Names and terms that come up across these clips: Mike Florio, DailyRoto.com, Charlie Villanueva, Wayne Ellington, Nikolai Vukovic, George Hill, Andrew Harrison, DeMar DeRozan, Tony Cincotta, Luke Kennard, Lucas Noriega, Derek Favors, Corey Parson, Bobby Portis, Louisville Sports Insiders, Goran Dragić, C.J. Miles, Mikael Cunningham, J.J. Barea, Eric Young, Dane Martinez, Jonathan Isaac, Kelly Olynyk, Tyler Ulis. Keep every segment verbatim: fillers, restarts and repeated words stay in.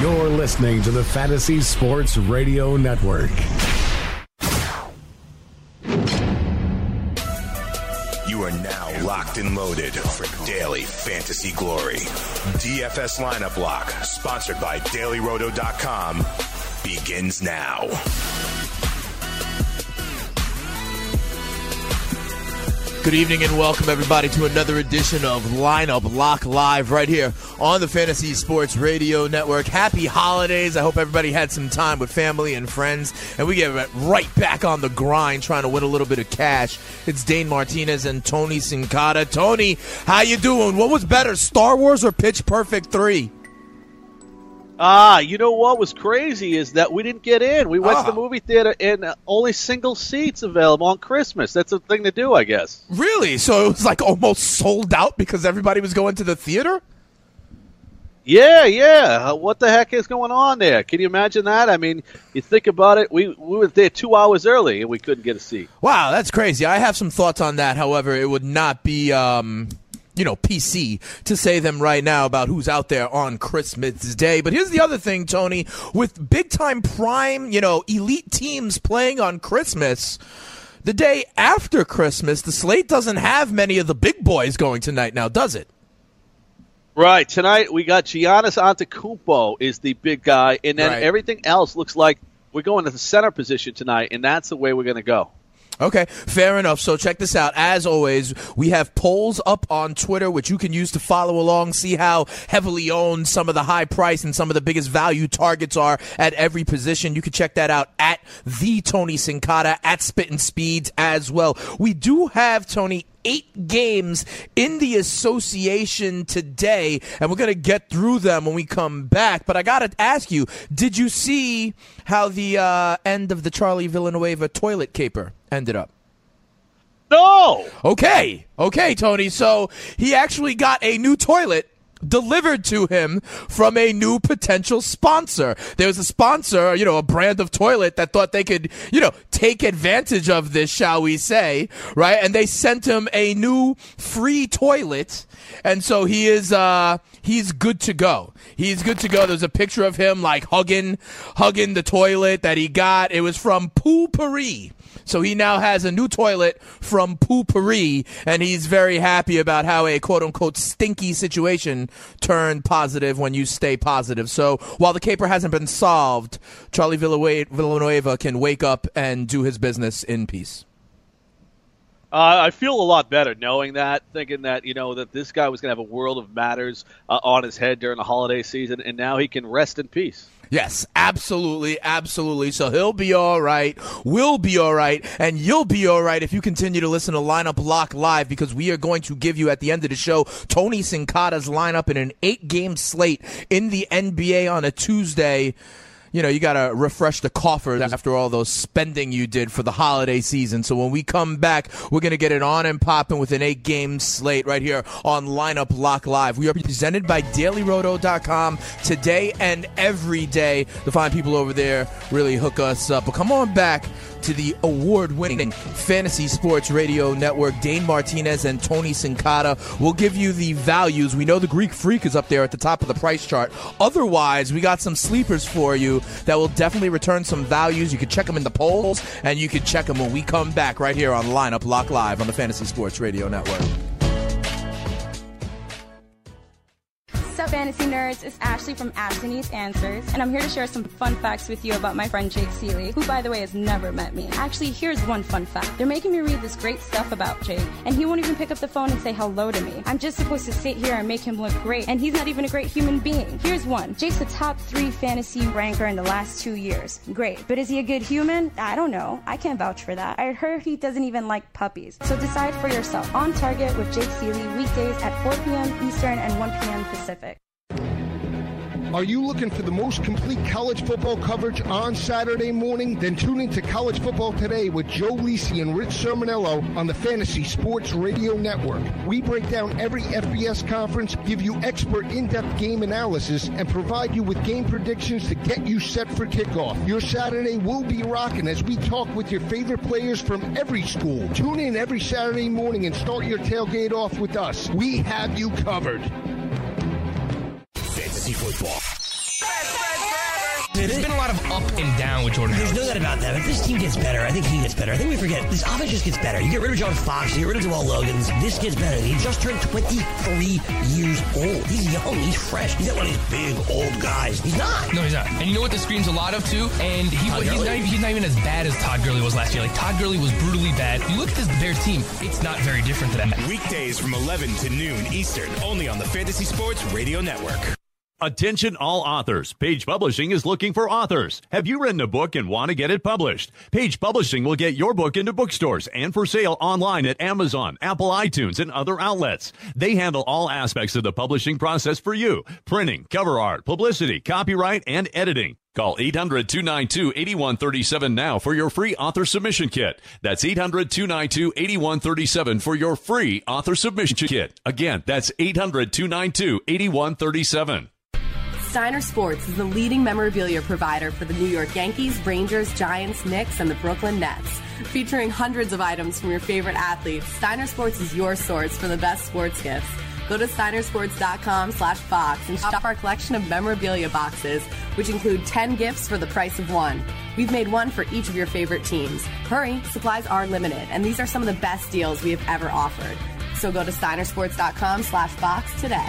You're listening to the Fantasy Sports Radio Network. You are now locked and loaded for Daily Fantasy Glory. D F S Lineup Lock, sponsored by Daily Roto dot com, begins now. Good evening and welcome, everybody, to another edition of Lineup Lock Live right here on the Fantasy Sports Radio Network. Happy holidays. I hope everybody had some time with family and friends. And we get right back on the grind trying to win a little bit of cash. It's Dane Martinez and Tony Cincotta. Tony, how you doing? What was better, Star Wars or Pitch Perfect three? Ah, you know what was crazy is that we didn't get in. We went ah. to the movie theater and only single seats available on Christmas. That's a thing to do, I guess. Really? So it was like almost sold out because everybody was going to the theater? Yeah, yeah. What the heck is going on there? Can you imagine that? I mean, you think about it. We we were there two hours early and we couldn't get a seat. Wow, that's crazy. I have some thoughts on that. However, it would not be... Um you know, P C to say them right now about who's out there on Christmas Day. But here's the other thing, Tony, with big-time prime, you know, elite teams playing on Christmas, the day after Christmas, the slate doesn't have many of the big boys going tonight now, does it? Right. Tonight we got Giannis Antetokounmpo is the big guy, and then right. everything else looks like we're going to the center position tonight, and that's the way we're going to go. Okay, fair enough. So check this out. As always, we have polls up on Twitter, which you can use to follow along, see how heavily owned some of the high price and some of the biggest value targets are at every position. You can check that out at the Tony Cincotta, at Spittin' Speeds as well. We do have, Tony, eight games in the association today, and we're going to get through them when we come back. But I got to ask you, did you see how the uh, end of the Charlie Villanueva toilet caper ended up? No! Okay. Okay, Tony. So he actually got a new toilet delivered to him from a new potential sponsor. There was a sponsor, you know, a brand of toilet that thought they could, you know, take advantage of this, shall we say, right? And they sent him a new free toilet, and so he is, uh, he's good to go. He's good to go. There's a picture of him, like, hugging, hugging the toilet that he got. It was from Poo-Pourri. So he now has a new toilet from Poo-Pourri, and he's very happy about how a quote-unquote stinky situation turned positive when you stay positive. So while the caper hasn't been solved, Charlie Villanueva can wake up and do his business in peace. Uh, I feel a lot better knowing that, thinking that, you know, that this guy was going to have a world of matters uh, on his head during the holiday season, and now he can rest in peace. Yes, absolutely, absolutely. So he'll be all right, we'll be all right, and you'll be all right if you continue to listen to Lineup Lock Live, because we are going to give you at the end of the show Tony Cincotta's lineup in an eight-game slate in the N B A on a Tuesday. You know, you got to refresh the coffers after all those spending you did for the holiday season. So when we come back, we're going to get it on and popping with an eight-game slate right here on Lineup Lock Live. We are presented by Daily Roto dot com today and every day. The fine people over there really hook us up. But come on back to the award-winning Fantasy Sports Radio Network. Dane Martinez and Tony Cincotta will give you the values. We know the Greek Freak is up there at the top of the price chart. Otherwise, we got some sleepers for you that will definitely return some values. You can check them in the polls, and you can check them when we come back right here on Lineup Lock Live on the Fantasy Sports Radio Network. What's up, Fantasy Nerds? It's Ashley from Ashley's Answers, and I'm here to share some fun facts with you about my friend Jake Seeley, who, by the way, has never met me. Actually, here's one fun fact. They're making me read this great stuff about Jake, and he won't even pick up the phone and say hello to me. I'm just supposed to sit here and make him look great, and he's not even a great human being. Here's one. Jake's a top three fantasy ranker in the last two years. Great. But is he a good human? I don't know. I can't vouch for that. I heard he doesn't even like puppies. So decide for yourself. On Target with Jake Seeley, weekdays at four p.m. Eastern and one p.m. Pacific. Are you looking for the most complete college football coverage on Saturday morning? Then tune in to College Football Today with Joe Lisi and Rich Sermonello on the Fantasy Sports Radio Network. We break down every F B S conference, give you expert in-depth game analysis, and provide you with game predictions to get you set for kickoff. Your Saturday will be rocking as we talk with your favorite players from every school. Tune in every Saturday morning and start your tailgate off with us. We have you covered. Fantasy football. There's been a lot of up and down with Jordan. There's no doubt about that. But if this team gets better, I think he gets better. I think we forget. This offense just gets better. You get rid of John Fox. You get rid of Joel Logans. This gets better. He just turned twenty-three years old. He's young. He's fresh. He's not one of these big, old guys. He's not. No, he's not. And you know what this screams a lot of, too? And he, he's, not, he's not even as bad as Todd Gurley was last year. Like, Todd Gurley was brutally bad. You look at this Bears team, it's not very different to that. Weekdays from eleven to noon Eastern, only on the Fantasy Sports Radio Network. Attention all authors. Page Publishing is looking for authors. Have you written a book and want to get it published? Page Publishing will get your book into bookstores and for sale online at Amazon, Apple iTunes, and other outlets. They handle all aspects of the publishing process for you. Printing, cover art, publicity, copyright, and editing. Call eight hundred, two nine two, eight one three seven now for your free author submission kit. That's eight hundred, two nine two, eight one three seven for your free author submission kit. Again, that's eight hundred, two nine two, eight one three seven. Steiner Sports is the leading memorabilia provider for the New York Yankees, Rangers, Giants, Knicks, and the Brooklyn Nets. Featuring hundreds of items from your favorite athletes, Steiner Sports is your source for the best sports gifts. Go to Steiner Sports dot com slash box and shop our collection of memorabilia boxes, which include ten gifts for the price of one. We've made one for each of your favorite teams. Hurry, supplies are limited, and these are some of the best deals we have ever offered. So go to Steiner Sports dot com slash box today.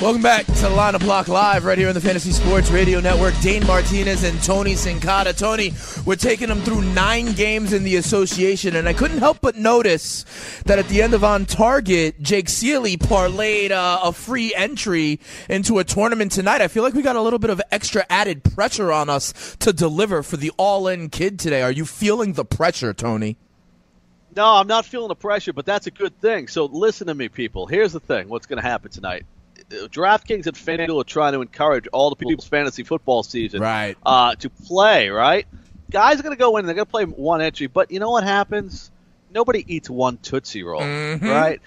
Welcome back to Line of Block Live right here on the Fantasy Sports Radio Network. Dane Martinez and Tony Cincotta. Tony, we're taking them through nine games in the association, and I couldn't help but notice that at the end of On Target, Jake Seeley parlayed uh, a free entry into a tournament tonight. I feel like we got a little bit of extra added pressure on us to deliver for the all-in kid today. Are you feeling the pressure, Tony? No, I'm not feeling the pressure, but that's a good thing. So listen to me, people. Here's the thing. What's going to happen tonight? DraftKings and FanDuel are trying to encourage all the people's fantasy football season right. uh, to play, right? Guys are going to go in, they're going to play one entry, but you know what happens? Nobody eats one Tootsie Roll, mm-hmm. right?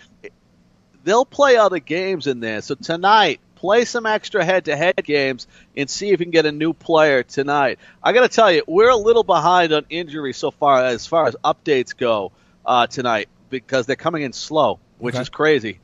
They'll play other games in there. So tonight, play some extra head-to-head games and see if you can get a new player tonight. I got to tell you, we're a little behind on injury so far as far as updates go uh, tonight because they're coming in slow, which okay. is crazy.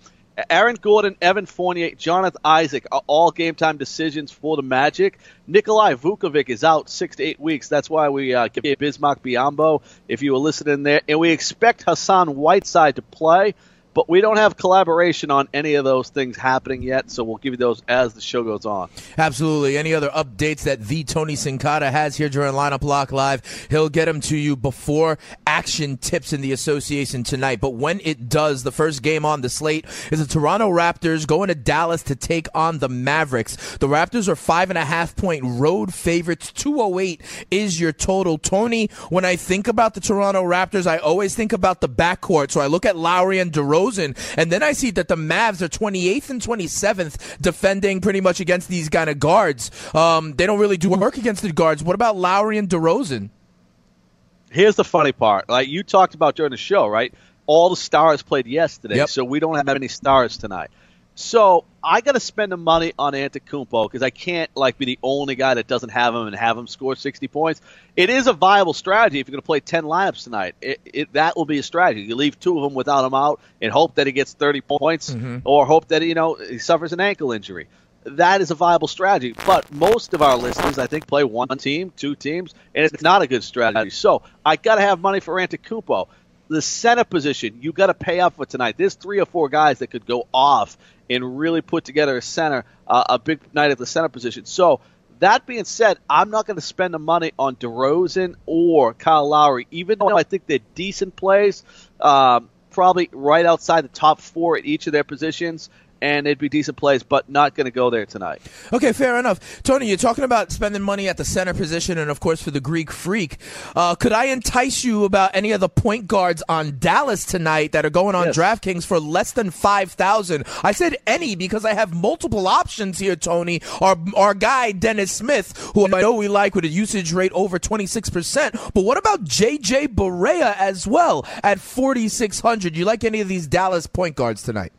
Aaron Gordon, Evan Fournier, Jonathan Isaac are all game-time decisions for the Magic. Nikolai Vukovic is out six to eight weeks. That's why we uh, gave Bismack Biyombo, if you were listening there. And we expect Hassan Whiteside to play, but we don't have collaboration on any of those things happening yet, so we'll give you those as the show goes on. Absolutely. Any other updates that the Tony Cincotta has here during Lineup Block Live, he'll get them to you before action tips in the association tonight. But when it does, the first game on the slate is the Toronto Raptors going to Dallas to take on the Mavericks. The Raptors are five and a half point road favorites. two oh eight is your total. Tony, when I think about the Toronto Raptors, I always think about the backcourt. So I look at Lowry and DeRozan. And then I see that the Mavs are twenty-eighth and twenty-seventh defending pretty much against these kind of guards. Um, they don't really do work against the guards. What about Lowry and DeRozan? Here's the funny part. Like you talked about during the show, right? All the stars played yesterday, yep. so we don't have any stars tonight. So I got to spend the money on Antetokounmpo because I can't like be the only guy that doesn't have him and have him score sixty points. It is a viable strategy if you're going to play ten lineups tonight. It, it, that will be a strategy. You leave two of them without him out and hope that he gets thirty points mm-hmm. or hope that you know he suffers an ankle injury. That is a viable strategy. But most of our listeners, I think, play one team, two teams, and it's not a good strategy. So I got to have money for Antetokounmpo. The center position, you got to pay up for tonight. There's three or four guys that could go off and really put together a center, uh, a big night at the center position. So that being said, I'm not going to spend the money on DeRozan or Kyle Lowry, even though I think they're decent plays, um, probably right outside the top four at each of their positions. and it'd be decent plays, but not going to go there tonight. Okay, fair enough. Tony, you're talking about spending money at the center position and, of course, for the Greek Freak. Uh, could I entice you about any of the point guards on Dallas tonight that are going on yes. DraftKings for less than five thousand dollars? I said any because I have multiple options here, Tony. Our, our guy, Dennis Smith, who I know we like with a usage rate over twenty-six percent. But what about J J. Barea as well at forty-six hundred? You like any of these Dallas point guards tonight?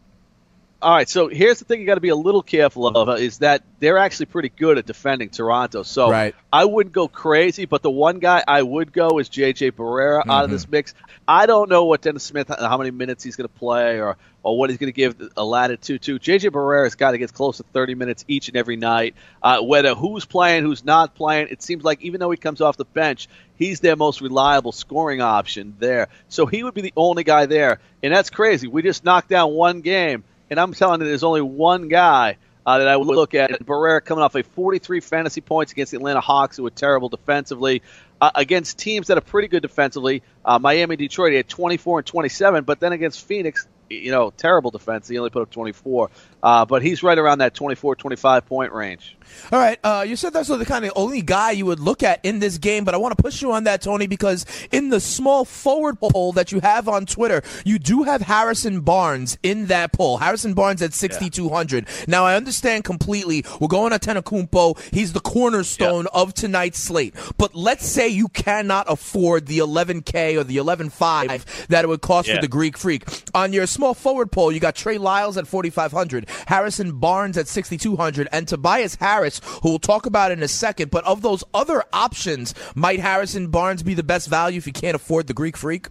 All right, so here's the thing you got to be a little careful of is that they're actually pretty good at defending Toronto. So right. I wouldn't go crazy, but the one guy I would go is J J. Barea mm-hmm. out of this mix. I don't know what Dennis Smith, how many minutes he's going to play or, or what he's going to give a latitude to. J J. Barrera's got to get close to thirty minutes each and every night. Uh, whether who's playing, who's not playing, it seems like even though he comes off the bench, he's their most reliable scoring option there. So he would be the only guy there, and that's crazy. We just knocked down one game. And I'm telling you, there's only one guy uh, that I would look at. Barrera coming off a forty-three fantasy points against the Atlanta Hawks, who were terrible defensively, uh, against teams that are pretty good defensively. Uh, Miami, Detroit, he had twenty-four and twenty-seven, but then against Phoenix, you know, terrible defense. He only put up twenty-four. Uh, but he's right around that twenty-four, twenty-five point range. All right. Uh, you said that's the kind of only guy you would look at in this game, but I want to push you on that, Tony, because in the small forward poll that you have on Twitter, you do have Harrison Barnes in that poll. Harrison Barnes at sixty-two hundred. Yeah. Now, I understand completely. We're going to Antetokounmpo. He's the cornerstone yeah. of tonight's slate. But let's say you cannot afford the eleven K or the eleven five that it would cost yeah. for the Greek Freak. On your small forward poll, you got Trey Lyles at forty-five hundred, Harrison Barnes at sixty-two hundred, and Tobias Harris, who we'll talk about in a second. But of those other options, might Harrison Barnes be the best value if you can't afford the Greek Freak?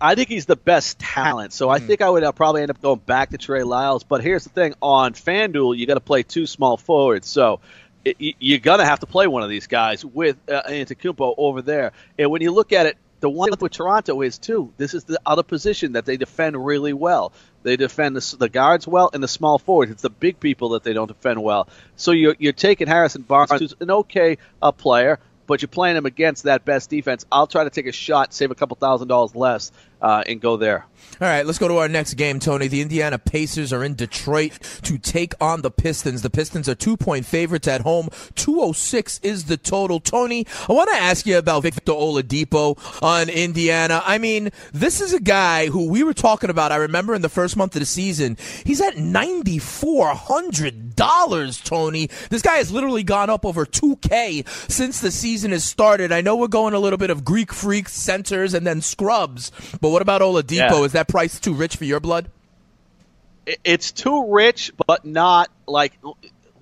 I think he's the best talent, so I mm. think I would uh, probably end up going back to Trey Lyles. But here's the thing. On FanDuel, you got to play two small forwards, so it, you, you're going to have to play one of these guys with uh, Antetokounmpo over there. And when you look at it, the one with Toronto is, too, this is the other position that they defend really well. They defend the, the guards well and the small forwards. It's the big people that they don't defend well. So you're, you're taking Harrison Barnes, who's an okay uh, player, but you're playing him against that best defense. I'll try to take a shot, save a couple thousand dollars less, uh, and go there. All right, let's go to our next game, Tony. The Indiana Pacers are in Detroit to take on the Pistons. The Pistons are two-point favorites at home. two oh six is the total. Tony, I want to ask you about Victor Oladipo on Indiana. I mean, this is a guy who we were talking about, I remember, in the first month of the season. He's at nine thousand four hundred dollars, Tony. This guy has literally gone up over two K since the season has started. I know we're going a little bit of Greek Freak centers and then scrubs, but what about Oladipo? Yeah. Is that price too rich for your blood? It's too rich, but not like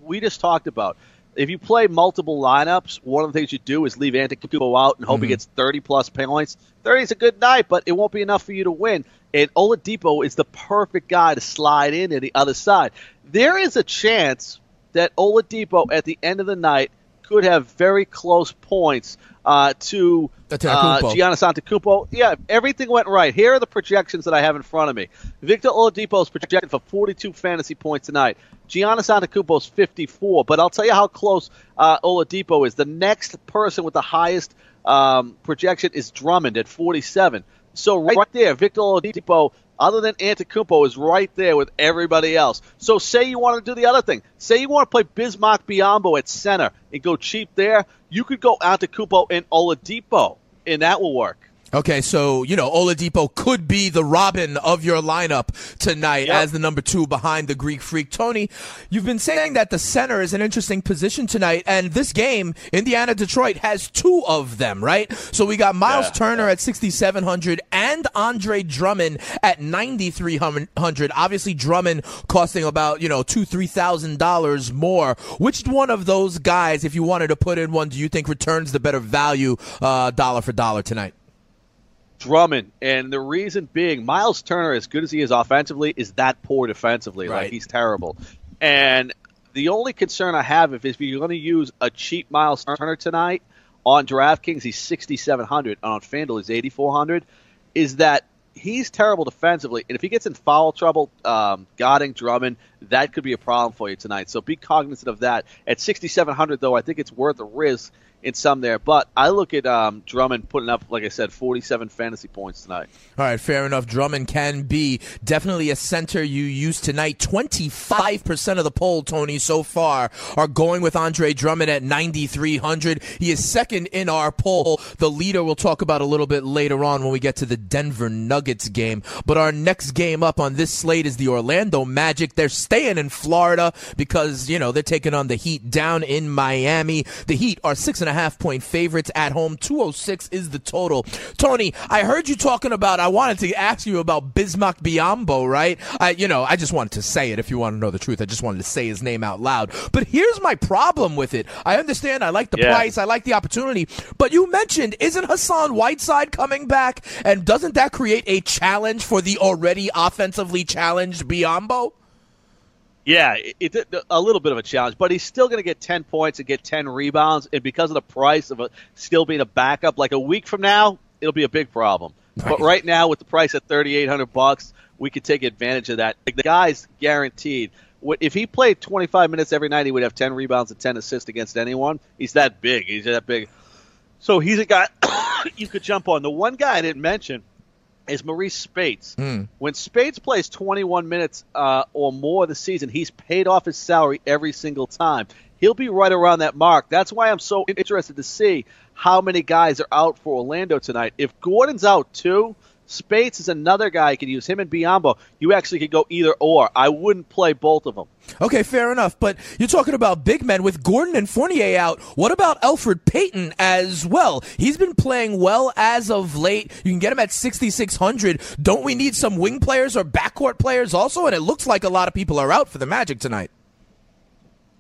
we just talked about. If you play multiple lineups, one of the things you do is leave Antetokounmpo out and hope mm-hmm. he gets thirty-plus points. thirty is a good night, but it won't be enough for you to win. And Oladipo is the perfect guy to slide in to the other side. There is a chance that Oladipo at the end of the night could have very close points uh, to uh, Giannis Antetokounmpo. Yeah, everything went right. Here are the projections that I have in front of me. Victor Oladipo is projected for forty-two fantasy points tonight. Giannis Antetokounmpo is fifty-four. But I'll tell you how close uh, Oladipo is. The next person with the highest um, projection is Drummond at forty-seven. So right there, Victor Oladipo, other than Antetokounmpo, is right there with everybody else. So say you want to do the other thing. Say you want to play Bismack Biyombo at center and go cheap there. You could go Antetokounmpo and Oladipo, and that will work. Okay, so, you know, Oladipo could be the Robin of your lineup tonight yep. as the number two behind the Greek Freak. Tony, you've been saying that the center is an interesting position tonight, and this game, Indiana-Detroit, has two of them, right? So we got Myles yeah, Turner yeah. at sixty-seven hundred and Andre Drummond at ninety-three hundred. Obviously, Drummond costing about, you know, two thousand, three thousand dollars more. Which one of those guys, if you wanted to put in one, do you think returns the better value uh, dollar for dollar tonight? Drummond, and the reason being, Myles Turner, as good as he is offensively, is that poor defensively. Right. Like, he's terrible. And the only concern I have if is if you're going to use a cheap Myles Turner tonight on DraftKings, he's sixty-seven hundred, and on FanDuel, he's eighty-four hundred, is that he's terrible defensively. And if he gets in foul trouble, um, guarding Drummond, that could be a problem for you tonight. So be cognizant of that. At sixty-seven hundred, though, I think it's worth a risk in some there. But I look at um, Drummond putting up, like I said, forty-seven fantasy points tonight. All right, fair enough. Drummond can be definitely a center you use tonight. twenty-five percent of the poll, Tony, so far are going with Andre Drummond at ninety-three hundred. He is second in our poll. The leader we'll talk about a little bit later on when we get to the Denver Nuggets game. But our next game up on this slate is the Orlando Magic. They're staying in Florida because, you know, they're taking on the Heat down in Miami. The Heat are six and a half point favorites at home. two oh six is the total. Tony, I heard you talking about, I wanted to ask you about Bismack Biyombo, right? I, you know, I just wanted to say it. If you want to know the truth, I just wanted to say his name out loud. But here's my problem with it. I understand. I like the yeah. price. I like the opportunity. But you mentioned, isn't Hassan Whiteside coming back? And doesn't that create a challenge for the already offensively challenged Biyombo? Yeah, it, it, a little bit of a challenge, but he's still going to get ten points and get ten rebounds. And because of the price of a, still being a backup, like a week from now, it'll be a big problem. Nice. But right now, with the price at thirty-eight hundred bucks, we could take advantage of that. Like, the guy's guaranteed. If he played twenty-five minutes every night, he would have ten rebounds and ten assists against anyone. He's that big. He's that big. So he's a guy you could jump on. The one guy I didn't mention is Marreese Speights. Mm. When Speights plays twenty-one minutes uh, or more this season, he's paid off his salary every single time. He'll be right around that mark. That's why I'm so interested to see how many guys are out for Orlando tonight. If Gordon's out too, Speights is another guy you could use. Him and Biyombo, you actually could go either or. I wouldn't play both of them. Okay, fair enough. But you're talking about big men. With Gordon and Fournier out, what about Elfrid Payton as well? He's been playing well as of late. You can get him at sixty-six hundred. Don't we need some wing players or backcourt players also? And it looks like a lot of people are out for the Magic tonight.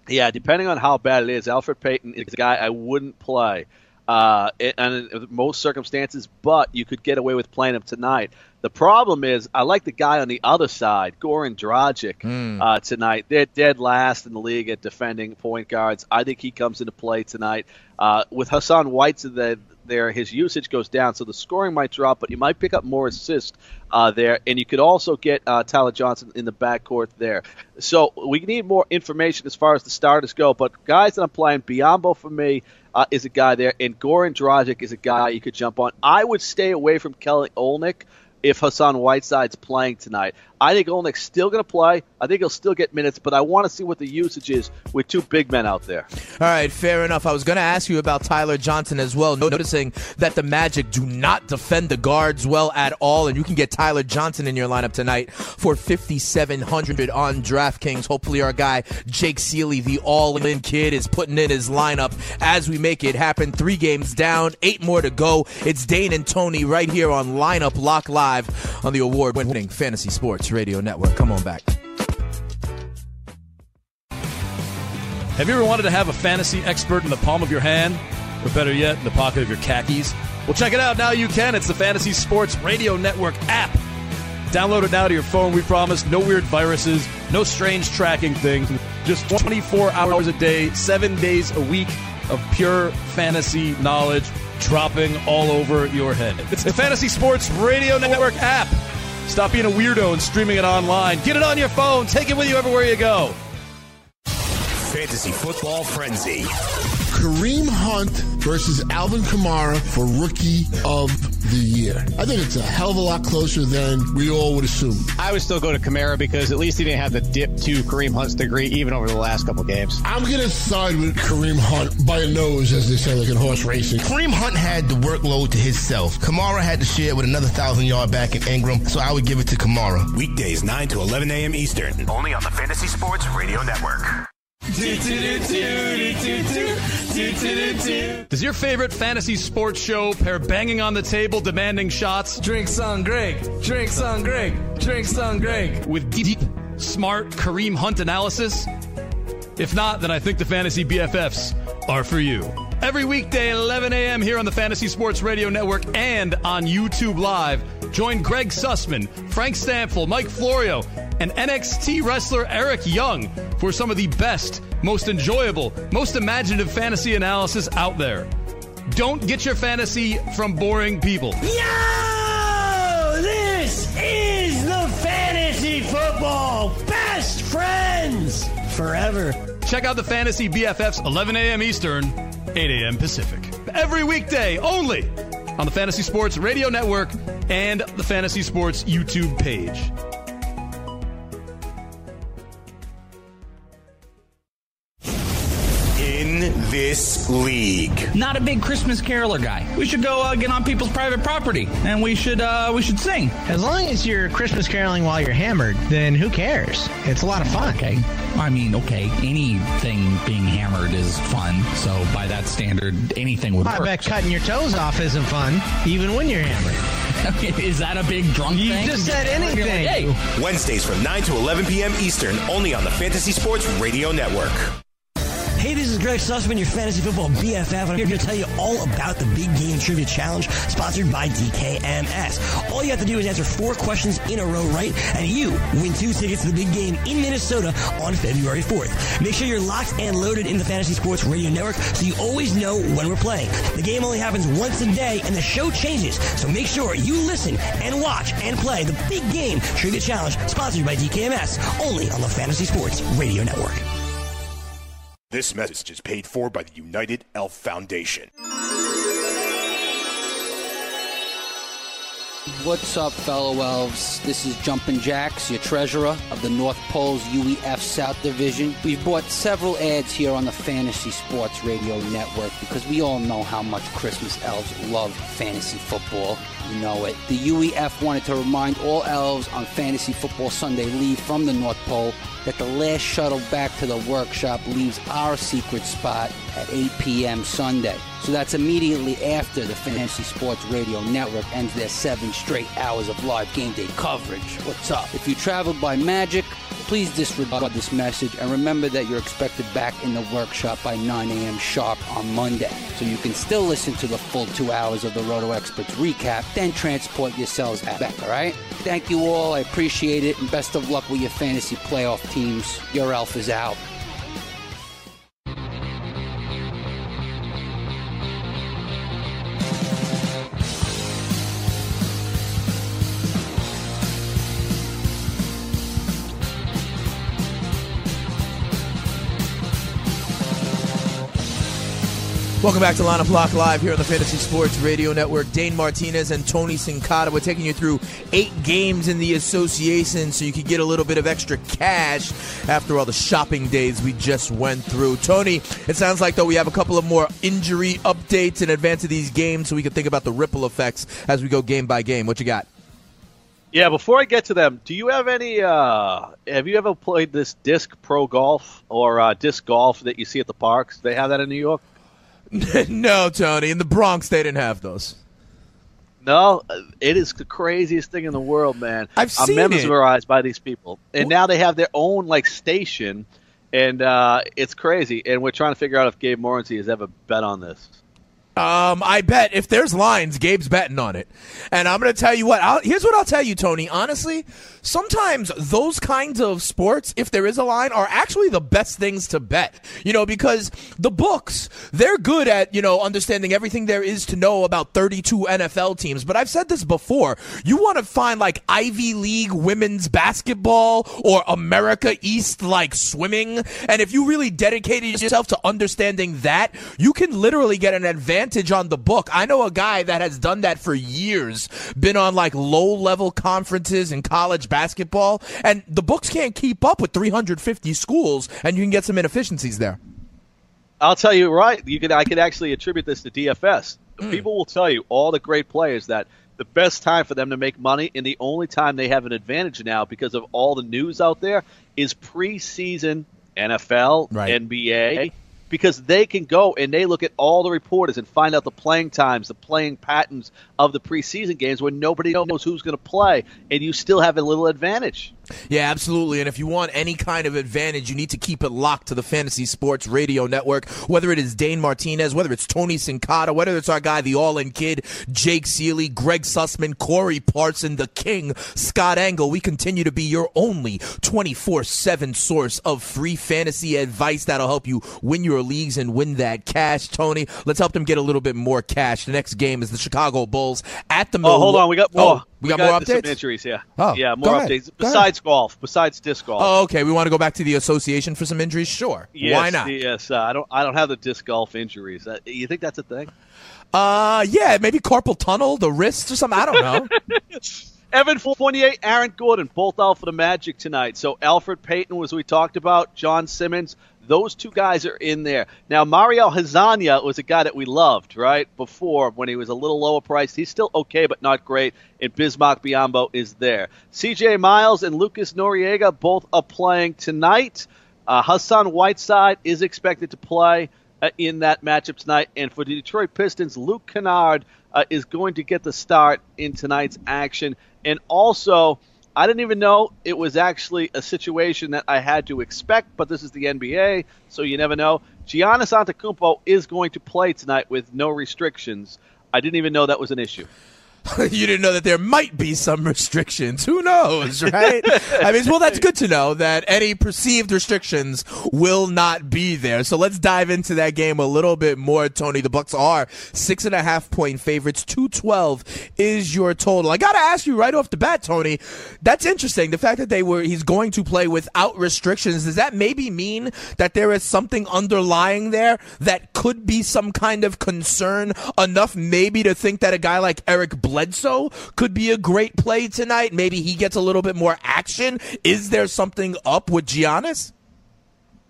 Yeah, depending on how bad it is, Elfrid Payton is a guy I wouldn't play. Uh, and in most circumstances, but you could get away with playing him tonight. The problem is, I like the guy on the other side, Goran Dragic, mm. uh, tonight. They're dead last in the league at defending point guards. I think he comes into play tonight. Uh, with Hassan Whiteside there, his usage goes down, so the scoring might drop, but you might pick up more assists uh, there. And you could also get uh, Tyler Johnson in the backcourt there. So we need more information as far as the starters go, but guys that I'm playing, Biyombo for me, Uh, is a guy there, and Goran Dragic is a guy you could jump on. I would stay away from Kelly Olynyk if Hassan Whiteside's playing tonight. I think Olynyk's still going to play. I think he'll still get minutes, but I want to see what the usage is with two big men out there. All right, fair enough. I was going to ask you about Tyler Johnson as well, noticing that the Magic do not defend the guards well at all, and you can get Tyler Johnson in your lineup tonight for fifty-seven hundred on DraftKings. Hopefully our guy Jake Seeley, the all-in kid, is putting in his lineup as we make it happen. Three games down, eight more to go. It's Dane and Tony right here on Lineup Lock Live on the award-winning Fantasy Sports Radio Network. Come on back. Have you ever wanted to have a fantasy expert in the palm of your hand? Or better yet, in the pocket of your khakis? Well, check it out. Now you can. It's the Fantasy Sports Radio Network app. Download it now to your phone. We promise no weird viruses, no strange tracking things. Just twenty-four hours a day, seven days a week of pure fantasy knowledge dropping all over your head. It's the Fantasy Sports Radio Network app. Stop being a weirdo and streaming it online. Get it on your phone. Take it with you everywhere you go. Fantasy Football Frenzy. Kareem Hunt versus Alvin Kamara for Rookie of the Year. I think it's a hell of a lot closer than we all would assume. I would still go to Kamara because at least he didn't have the dip to Kareem Hunt's degree even over the last couple games. I'm going to side with Kareem Hunt by a nose, as they say, like in horse racing. Kareem Hunt had the workload to himself. Kamara had to share with another thousand-yard back in Ingram, so I would give it to Kamara. Weekdays nine to eleven a.m. Eastern, only on the Fantasy Sports Radio Network. Does your favorite fantasy sports show pair banging on the table demanding shots? Drinks on Greg, drinks on Greg, drinks on Greg. With deep, smart Kareem Hunt analysis? If not, then I think the Fantasy B F Fs are for you. Every weekday at eleven a.m. here on the Fantasy Sports Radio Network and on YouTube Live, join Greg Sussman, Frank Stanfield, Mike Florio, and N X T wrestler Eric Young for some of the best, most enjoyable, most imaginative fantasy analysis out there. Don't get your fantasy from boring people. Yo! This is the Fantasy Football Best Friend! forever. Check out the Fantasy B F Fs eleven a.m. Eastern, eight a.m. Pacific. Every weekday only on the Fantasy Sports Radio Network and the Fantasy Sports YouTube page. This league. Not a big Christmas caroler guy. We should go uh, get on people's private property and we should uh, we should sing. As long as you're Christmas caroling while you're hammered, then who cares? It's a lot of fun. Okay. I mean, okay, anything being hammered is fun. So by that standard, anything would I work. I bet cutting your toes off isn't fun, even when you're hammered. Is that a big drunk you thing? You just said anything. Like, hey. Wednesdays from nine to eleven p.m. Eastern, only on the Fantasy Sports Radio Network. Hey, this is Greg Sussman, your fantasy football B F F, and I'm here to tell you all about the Big Game Trivia Challenge sponsored by D K M S. All you have to do is answer four questions in a row right, and you win two tickets to the Big Game in Minnesota on February fourth. Make sure you're locked and loaded in the Fantasy Sports Radio Network so you always know when we're playing. The game only happens once a day, and the show changes, so make sure you listen and watch and play the Big Game Trivia Challenge sponsored by D K M S, only on the Fantasy Sports Radio Network. This message is paid for by the United Elf Foundation. What's up, fellow elves? This is Jumpin' Jacks, your treasurer of the North Pole's U E F South Division. We've bought several ads here on the Fantasy Sports Radio Network because we all know how much Christmas elves love fantasy football. You know it. The U E F wanted to remind all elves on Fantasy Football Sunday leave from the North Pole that the last shuttle back to the workshop leaves our secret spot at eight p.m. Sunday. So that's immediately after the Fantasy Sports Radio Network ends their seven straight hours of live game day coverage. What's up? If you traveled by magic, please disregard this message and remember that you're expected back in the workshop by nine a.m. sharp on Monday. So you can still listen to the full two hours of the Roto Experts recap, then transport yourselves back, all right? Thank you all. I appreciate it. And best of luck with your fantasy playoff teams. Your elf is out. Welcome back to Line Up Lock Live here on the Fantasy Sports Radio Network. Dane Martinez and Tony Cincotta. We're taking you through eight games in the association so you can get a little bit of extra cash after all the shopping days we just went through. Tony, it sounds like, though, we have a couple of more injury updates in advance of these games so we can think about the ripple effects as we go game by game. What you got? Yeah, before I get to them, do you have any uh, – have you ever played this disc pro golf or uh, disc golf that you see at the parks? Do they have that in New York? No, Tony. In the Bronx, they didn't have those. No, it is the craziest thing in the world, man. I've seen I'm mesmerized it. by these people. And what? Now they have their own like station, and uh, it's crazy. And we're trying to figure out if Gabe Morency has ever bet on this. Um, I bet if there's lines, Gabe's betting on it. And I'm going to tell you what. I'll, here's what I'll tell you, Tony. Honestly, sometimes those kinds of sports, if there is a line, are actually the best things to bet. You know, because the books, they're good at, you know, understanding everything there is to know about thirty-two N F L teams. But I've said this before. You want to find, like, Ivy League women's basketball or America East, like, swimming. And if you really dedicated yourself to understanding that, you can literally get an advantage on the book. I know a guy that has done that for years, been on like low-level conferences in college basketball, and the books can't keep up with three hundred fifty schools, and you can get some inefficiencies there. I'll tell you, right, you could, I could actually attribute this to D F S. Mm. People will tell you, all the great players, that the best time for them to make money and the only time they have an advantage now because of all the news out there is preseason N F L, right. N B A, because they can go and they look at all the reporters and find out the playing times, the playing patterns of the preseason games when nobody knows who's going to play, and you still have a little advantage. Yeah, absolutely. And if you want any kind of advantage, you need to keep it locked to the Fantasy Sports Radio Network, whether it is Dane Martinez, whether it's Tony Cincotta, whether it's our guy, the All-In Kid, Jake Seeley, Greg Sussman, Corey Parson, the King, Scott Engel. We continue to be your only twenty-four seven source of free fantasy advice that'll help you win your leagues and win that cash. Tony, let's help them get a little bit more cash. The next game is the Chicago Bulls at the Milwaukee. Oh, hold on. We got more. Oh. We, we got, got more updates? Some injuries, yeah. Oh, yeah, more updates. Ahead. Besides golf, besides disc golf. Oh, okay. We want to go back to the association for some injuries? Sure. Yes, why not? Yes, uh, I don't I don't have the disc golf injuries. Uh, you think that's a thing? Uh, yeah, maybe carpal tunnel, the wrists or something. I don't know. Evan Fournier, Aaron Gordon, both out for the Magic tonight. So Elfrid Payton, as we talked about, John Simmons, those two guys are in there. Now, Mario Hezonja was a guy that we loved, right, before when he was a little lower priced. He's still okay but not great, and Bismack Biyombo is there. C J Miles and Lucas Noriega both are playing tonight. Uh, Hassan Whiteside is expected to play uh, in that matchup tonight. And for the Detroit Pistons, Luke Kennard uh, is going to get the start in tonight's action. And also, I didn't even know it was actually a situation that I had to expect, but this is the N B A, so you never know. Giannis Antetokounmpo is going to play tonight with no restrictions. I didn't even know that was an issue. You didn't know that there might be some restrictions. Who knows, right? I mean, well, that's good to know that any perceived restrictions will not be there. So let's dive into that game a little bit more, Tony. The Bucks are six and a half point favorites. two twelve is your total. I got to ask you right off the bat, Tony. That's interesting. The fact that they were he's going to play without restrictions, does that maybe mean that there is something underlying there that could be some kind of concern enough maybe to think that a guy like Eric Bledsoe Bledsoe could be a great play tonight? Maybe he gets a little bit more action. Is there something up with Giannis?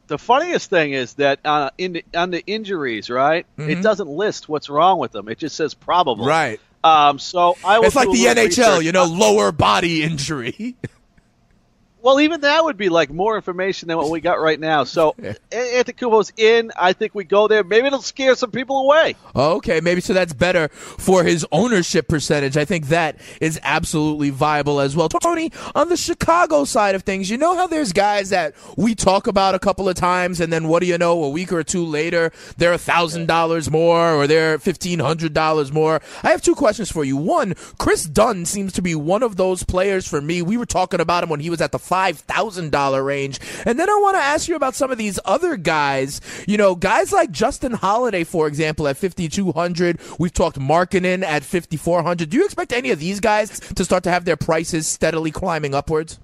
The funniest thing is that uh, in the, on the injuries, right, mm-hmm. it doesn't list what's wrong with them. It just says probably. Right. Um, so I will It's like the N H L, research. you know, lower body injury. Well, even that would be like more information than what we got right now. So, Antetokounmpo's in. I think we go there. Maybe it'll scare some people away. Okay, maybe so. That's better for his ownership percentage. I think that is absolutely viable as well. Tony, on the Chicago side of things, you know how there's guys that we talk about a couple of times, and then what do you know? A week or two later, they're a thousand dollars more, or they're fifteen hundred dollars more. I have two questions for you. One, Kris Dunn seems to be one of those players for me. We were talking about him when he was at the five thousand dollars range. And then I want to ask you about some of these other guys. You know, guys like Justin Holiday, for example, at fifty-two hundred. We've talked Markkanen at fifty-four hundred. Do you expect any of these guys to start to have their prices steadily climbing upwards?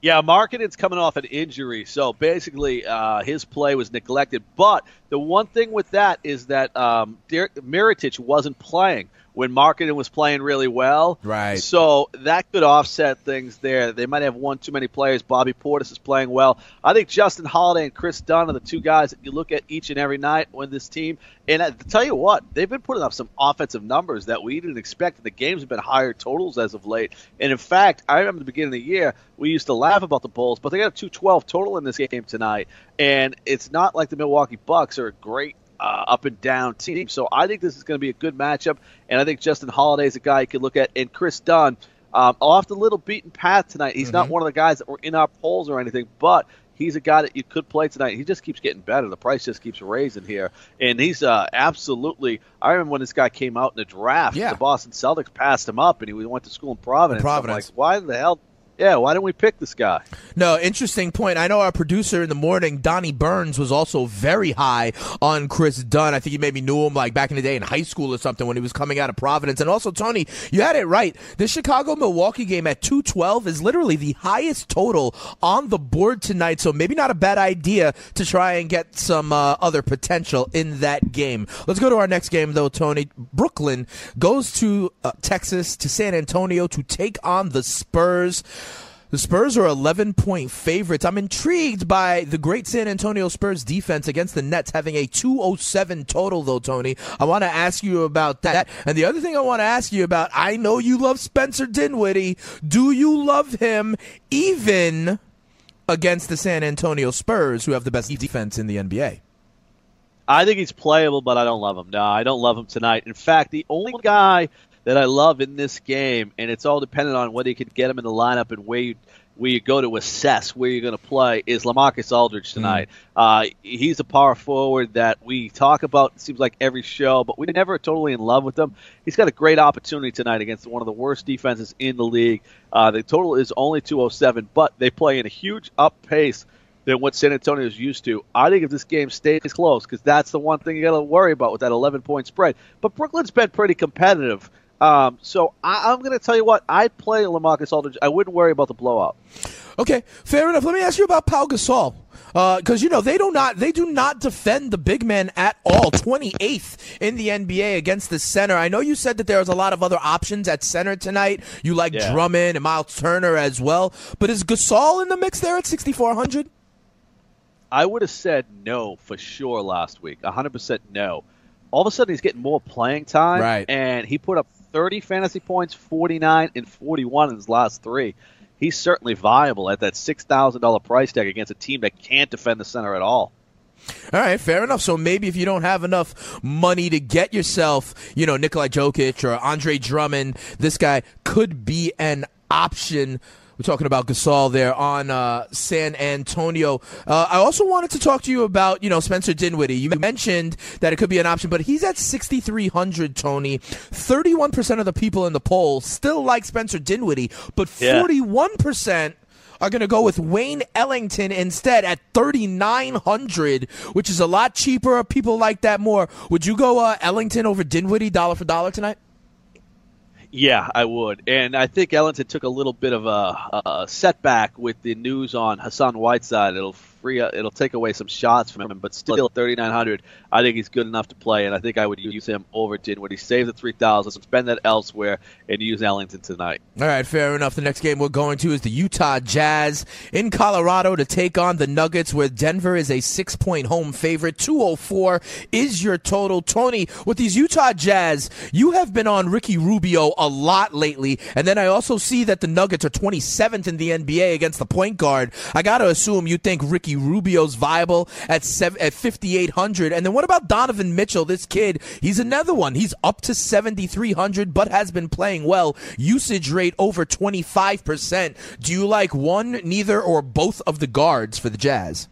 Yeah, Markkanen's coming off an injury, so basically uh, his play was neglected. But the one thing with that is that um, Mirotić wasn't playing when Markkanen was playing really well. Right. So that could offset things there. They might have one too many players. Bobby Portis is playing well. I think Justin Holiday and Kris Dunn are the two guys that you look at each and every night on this team. And I tell you what, they've been putting up some offensive numbers that we didn't expect. The games have been higher totals as of late. And, in fact, I remember the beginning of the year, we used to laugh about the Bulls, but they got a two twelve total in this game tonight. And it's not like the Milwaukee Bucks are a great Uh, up and down team. So I think this is going to be a good matchup, and I think Justin Holiday is a guy you could look at. And Kris Dunn, um, off the little beaten path tonight, he's mm-hmm. not one of the guys that were in our polls or anything, but he's a guy that you could play tonight. He just keeps getting better. The price just keeps raising here, and he's uh, absolutely – I remember when this guy came out in the draft. Yeah. The Boston Celtics passed him up, and he went to school in Providence. In Providence. I'm like, why the hell – Yeah, why don't we pick this guy? No, interesting point. I know our producer in the morning, Donnie Burns, was also very high on Kris Dunn. I think he maybe knew him like back in the day in high school or something when he was coming out of Providence. And also, Tony, you had it right. This Chicago-Milwaukee game at two twelve is literally the highest total on the board tonight, so maybe not a bad idea to try and get some uh, other potential in that game. Let's go to our next game, though, Tony. Brooklyn goes to uh, Texas, to San Antonio to take on the Spurs. The Spurs are eleven point favorites. I'm intrigued by the great San Antonio Spurs defense against the Nets having a two oh seven total, though, Tony. I want to ask you about that. And the other thing I want to ask you about, I know you love Spencer Dinwiddie. Do you love him even against the San Antonio Spurs, who have the best defense in the N B A? I think he's playable, but I don't love him. No, I don't love him tonight. In fact, the only guy that I love in this game, and it's all dependent on whether you can get him in the lineup and where you, where you go to assess where you're going to play, is LaMarcus Aldridge tonight. Mm. Uh, he's a power forward that we talk about, it seems like, every show, but we're never totally in love with him. He's got a great opportunity tonight against one of the worst defenses in the league. Uh, the total is only two oh seven, but they play in a huge up pace than what San Antonio is used to. I think if this game stays close, because that's the one thing you got to worry about with that eleven-point spread. But Brooklyn's been pretty competitive Um, so I, I'm going to tell you what, I'd play LaMarcus Aldridge. I wouldn't worry about the blowout. Okay, fair enough. Let me ask you about Pau Gasol. Because, uh, you know, they do not they do not defend the big man at all. twenty-eighth in the N B A against the center. I know you said that there was a lot of other options at center tonight. You like yeah. Drummond and Myles Turner as well. But is Gasol in the mix there at sixty-four hundred? I would have said no for sure last week. one hundred percent no. All of a sudden he's getting more playing time. Right. And he put up thirty fantasy points, forty-nine, and forty-one in his last three. He's certainly viable at that six thousand dollars price tag against a team that can't defend the center at all. All right, fair enough. So maybe if you don't have enough money to get yourself, you know, Nikola Jokic or Andre Drummond, this guy could be an option. We're talking about Gasol there on uh, San Antonio. Uh, I also wanted to talk to you about, you know, Spencer Dinwiddie. You mentioned that it could be an option, but he's at sixty-three hundred, Tony. thirty-one percent of the people in the poll still like Spencer Dinwiddie, but yeah. forty-one percent are going to go with Wayne Ellington instead at thirty-nine hundred, which is a lot cheaper. People like that more. Would you go uh, Ellington over Dinwiddie dollar for dollar tonight? Yeah, I would. And I think Ellington took a little bit of a, a setback with the news on Hassan Whiteside. It'll free, it'll take away some shots from him, but still at thirty-nine hundred, I think he's good enough to play, and I think I would use him over Dinwiddie. Save the three thousand dollars, spend that elsewhere, and use Ellington tonight. All right, fair enough. The next game we're going to is the Utah Jazz in Colorado to take on the Nuggets, where Denver is a six-point home favorite. two oh four is your total. Tony, with these Utah Jazz, you have been on Ricky Rubio a lot lately, and then I also see that the Nuggets are twenty-seventh in the N B A against the point guard. I got to assume you think Ricky Rubio's viable at seven, at fifty-eight hundred. And then what about Donovan Mitchell, this kid? He's another one. He's up to seventy-three hundred, but has been playing well. Usage rate over twenty-five percent. Do you like one, neither, or both of the guards for the Jazz?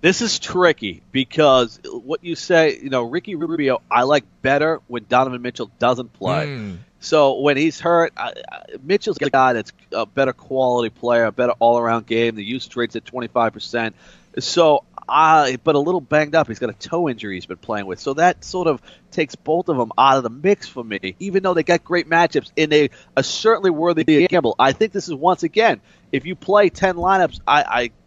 This is tricky because what you say, you know, Ricky Rubio, I like better when Donovan Mitchell doesn't play. Mm. So when he's hurt, I, I, Mitchell's a guy that's a better quality player, a better all-around game. The usage rate's at twenty-five percent. So, I, but a little banged up. He's got a toe injury he's been playing with. So that sort of takes both of them out of the mix for me, even though they got great matchups, and they are certainly worthy to gamble. I think this is, once again, if you play ten lineups, I, I –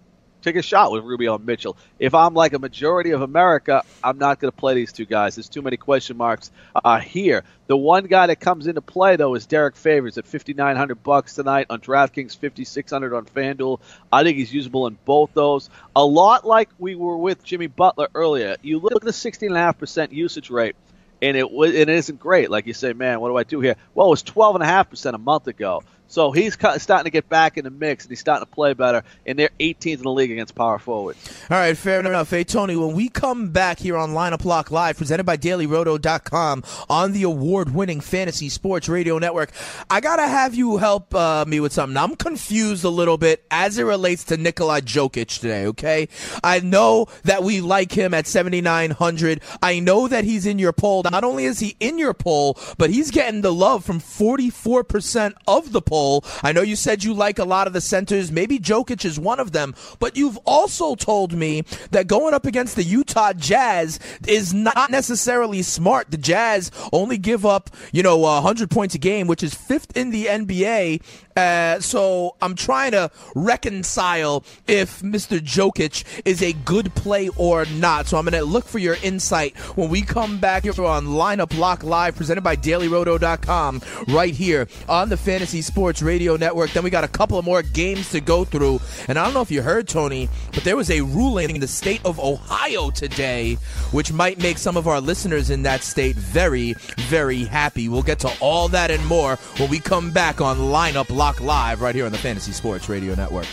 take a shot with Rubio and Mitchell. If I'm like a majority of America, I'm not going to play these two guys. There's too many question marks uh, here. The one guy that comes into play, though, is Derek Favors at fifty-nine hundred bucks tonight on DraftKings, fifty-six hundred on FanDuel. I think he's usable in both those. A lot like we were with Jimmy Butler earlier. You look at the sixteen point five percent usage rate, and it, was, and it isn't great. Like you say, man, what do I do here? Well, it was twelve point five percent a month ago. So he's starting to get back in the mix, and he's starting to play better, and they're eighteenth in the league against power forwards. All right, fair enough. Hey, Tony, when we come back here on Lineup Lock Live, presented by Daily Roto dot com on the award-winning Fantasy Sports Radio Network, I got to have you help uh, me with something. I'm confused a little bit as it relates to Nikola Jokic today, okay? I know that we like him at seventy-nine hundred. I know that he's in your poll. Not only is he in your poll, but he's getting the love from forty-four percent of the poll. I know you said you like a lot of the centers. Maybe Jokic is one of them. But you've also told me that going up against the Utah Jazz is not necessarily smart. The Jazz only give up, you know, one hundred points a game, which is fifth in the N B A. Uh, so I'm trying to reconcile if Mister Jokic is a good play or not. So I'm going to look for your insight when we come back here on Lineup Lock Live, presented by Daily Roto dot com, right here on the Fantasy Sports Radio Network. Then we got a couple of more games to go through. And I don't know if you heard, Tony, but there was a ruling in the state of Ohio today, which might make some of our listeners in that state very, very happy. We'll get to all that and more when we come back on Lineup Lock Live right here on the Fantasy Sports Radio Network.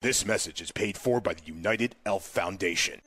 This message is paid for by the United Elf Foundation.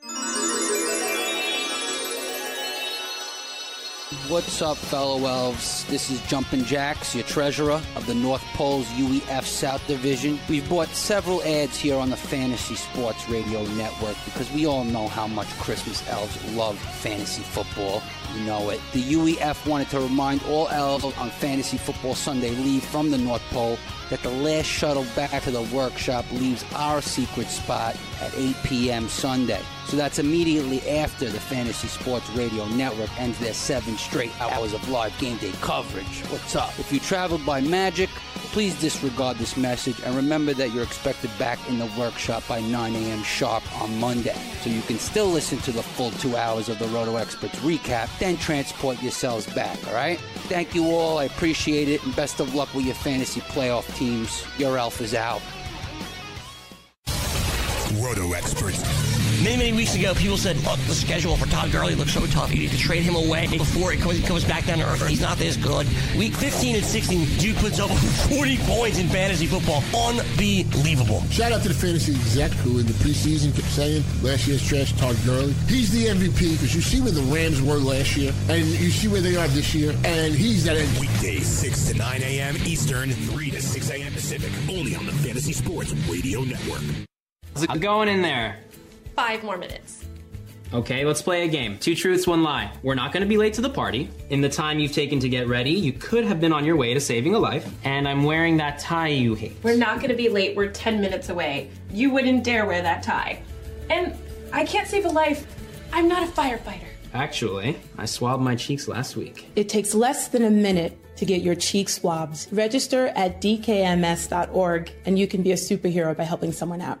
What's up, fellow elves? This is Jumpin' Jacks, your treasurer of the North Pole's U E F South Division. We've bought several ads here on the Fantasy Sports Radio Network because we all know how much Christmas elves love fantasy football. You know it. The U E F wanted to remind all elves on Fantasy Football Sunday Leave from the North Pole that the last shuttle back to the workshop leaves our secret spot at eight p.m. Sunday. So that's immediately after the Fantasy Sports Radio Network ends their seven straight hours of live game day coverage. What's up? If you traveled by magic, please disregard this message and remember that you're expected back in the workshop by nine a.m. sharp on Monday. So you can still listen to the full two hours of the Roto Experts recap, then transport yourselves back, all right? Thank you all. I appreciate it. And best of luck with your fantasy playoff teams. Your Elf is out. Roto Experts. Many, many weeks ago, people said, oh, the schedule for Todd Gurley looks so tough. You need to trade him away before he comes, he comes back down to earth. He's not this good. Week fifteen and sixteen, dude puts up forty points in fantasy football. Unbelievable. Shout out to the fantasy exec who in the preseason kept saying, last year's trash, Todd Gurley. He's the M V P because you see where the Rams were last year, and you see where they are this year, and he's that M V P. Weekdays, six to nine a.m. Eastern, three to six a.m. Pacific, only on the Fantasy Sports Radio Network. How's it going in there? Five more minutes. Okay, let's play a game. Two truths, one lie. We're not going to be late to the party. In the time you've taken to get ready, you could have been on your way to saving a life. And I'm wearing that tie you hate. We're not going to be late. We're ten minutes away. You wouldn't dare wear that tie. And I can't save a life. I'm not a firefighter. Actually, I swabbed my cheeks last week. It takes less than a minute to get your cheek swabs. Register at D K M S dot org and you can be a superhero by helping someone out.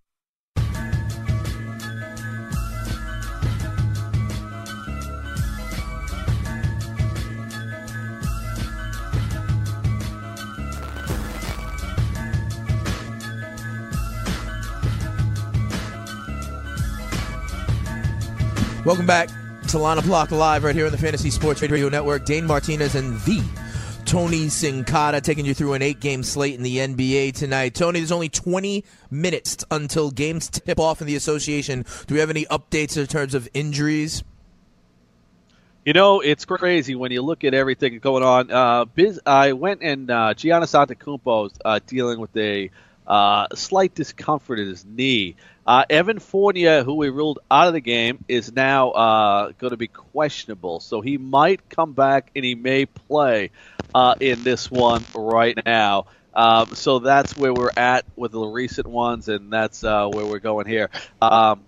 Welcome back to Line O'Clock Live right here on the Fantasy Sports Radio Network. Dane Martinez and the Tony Cincotta taking you through an eight-game slate in the N B A tonight. Tony, there's only twenty minutes until games tip off in the association. Do we have any updates in terms of injuries? You know, it's crazy when you look at everything going on. Uh, Biz, I went and uh, Giannis Antetokounmpo uh, dealing with a uh, slight discomfort in his knee. Uh, Evan Fournier, who we ruled out of the game, is now uh, going to be questionable. So he might come back and he may play uh, in this one right now. Um, so that's where we're at with the recent ones, and that's uh, where we're going here. Um,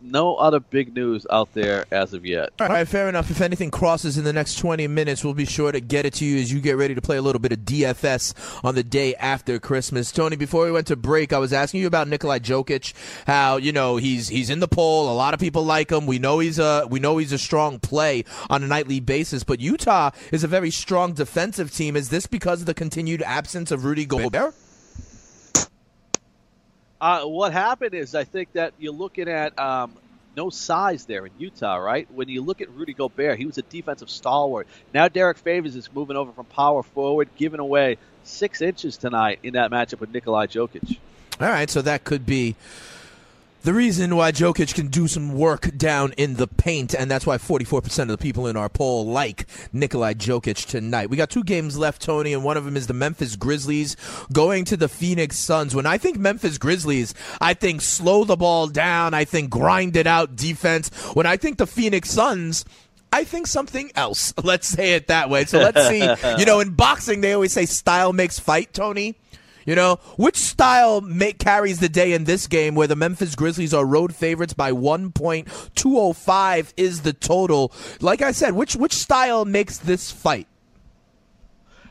no other big news out there as of yet. All right, fair enough. If anything crosses in the next twenty minutes, we'll be sure to get it to you as you get ready to play a little bit of D F S on the day after Christmas. Tony, before we went to break, I was asking you about Nikola Jokic, how, you know, he's he's in the poll. A lot of people like him. We know he's a, we know he's a strong play on a nightly basis, but Utah is a very strong defensive team. Is this because of the continued absence of Rudy Gobert? Uh, what happened is I think that you're looking at um, no size there in Utah, right? When you look at Rudy Gobert, he was a defensive stalwart. Now Derek Favors is moving over from power forward, giving away six inches tonight in that matchup with Nikola Jokic. All right, so that could be the reason why Jokic can do some work down in the paint, and that's why forty-four percent of the people in our poll like Nikola Jokic tonight. We got two games left, Tony, and one of them is the Memphis Grizzlies going to the Phoenix Suns. When I think Memphis Grizzlies, I think slow the ball down. I think grind it out defense. When I think the Phoenix Suns, I think something else. Let's say it that way. So let's see. You know, in boxing, they always say style makes fight, Tony. You know, which style make, carries the day in this game where the Memphis Grizzlies are road favorites by one point two oh five is the total. Like I said, which which style makes this fight?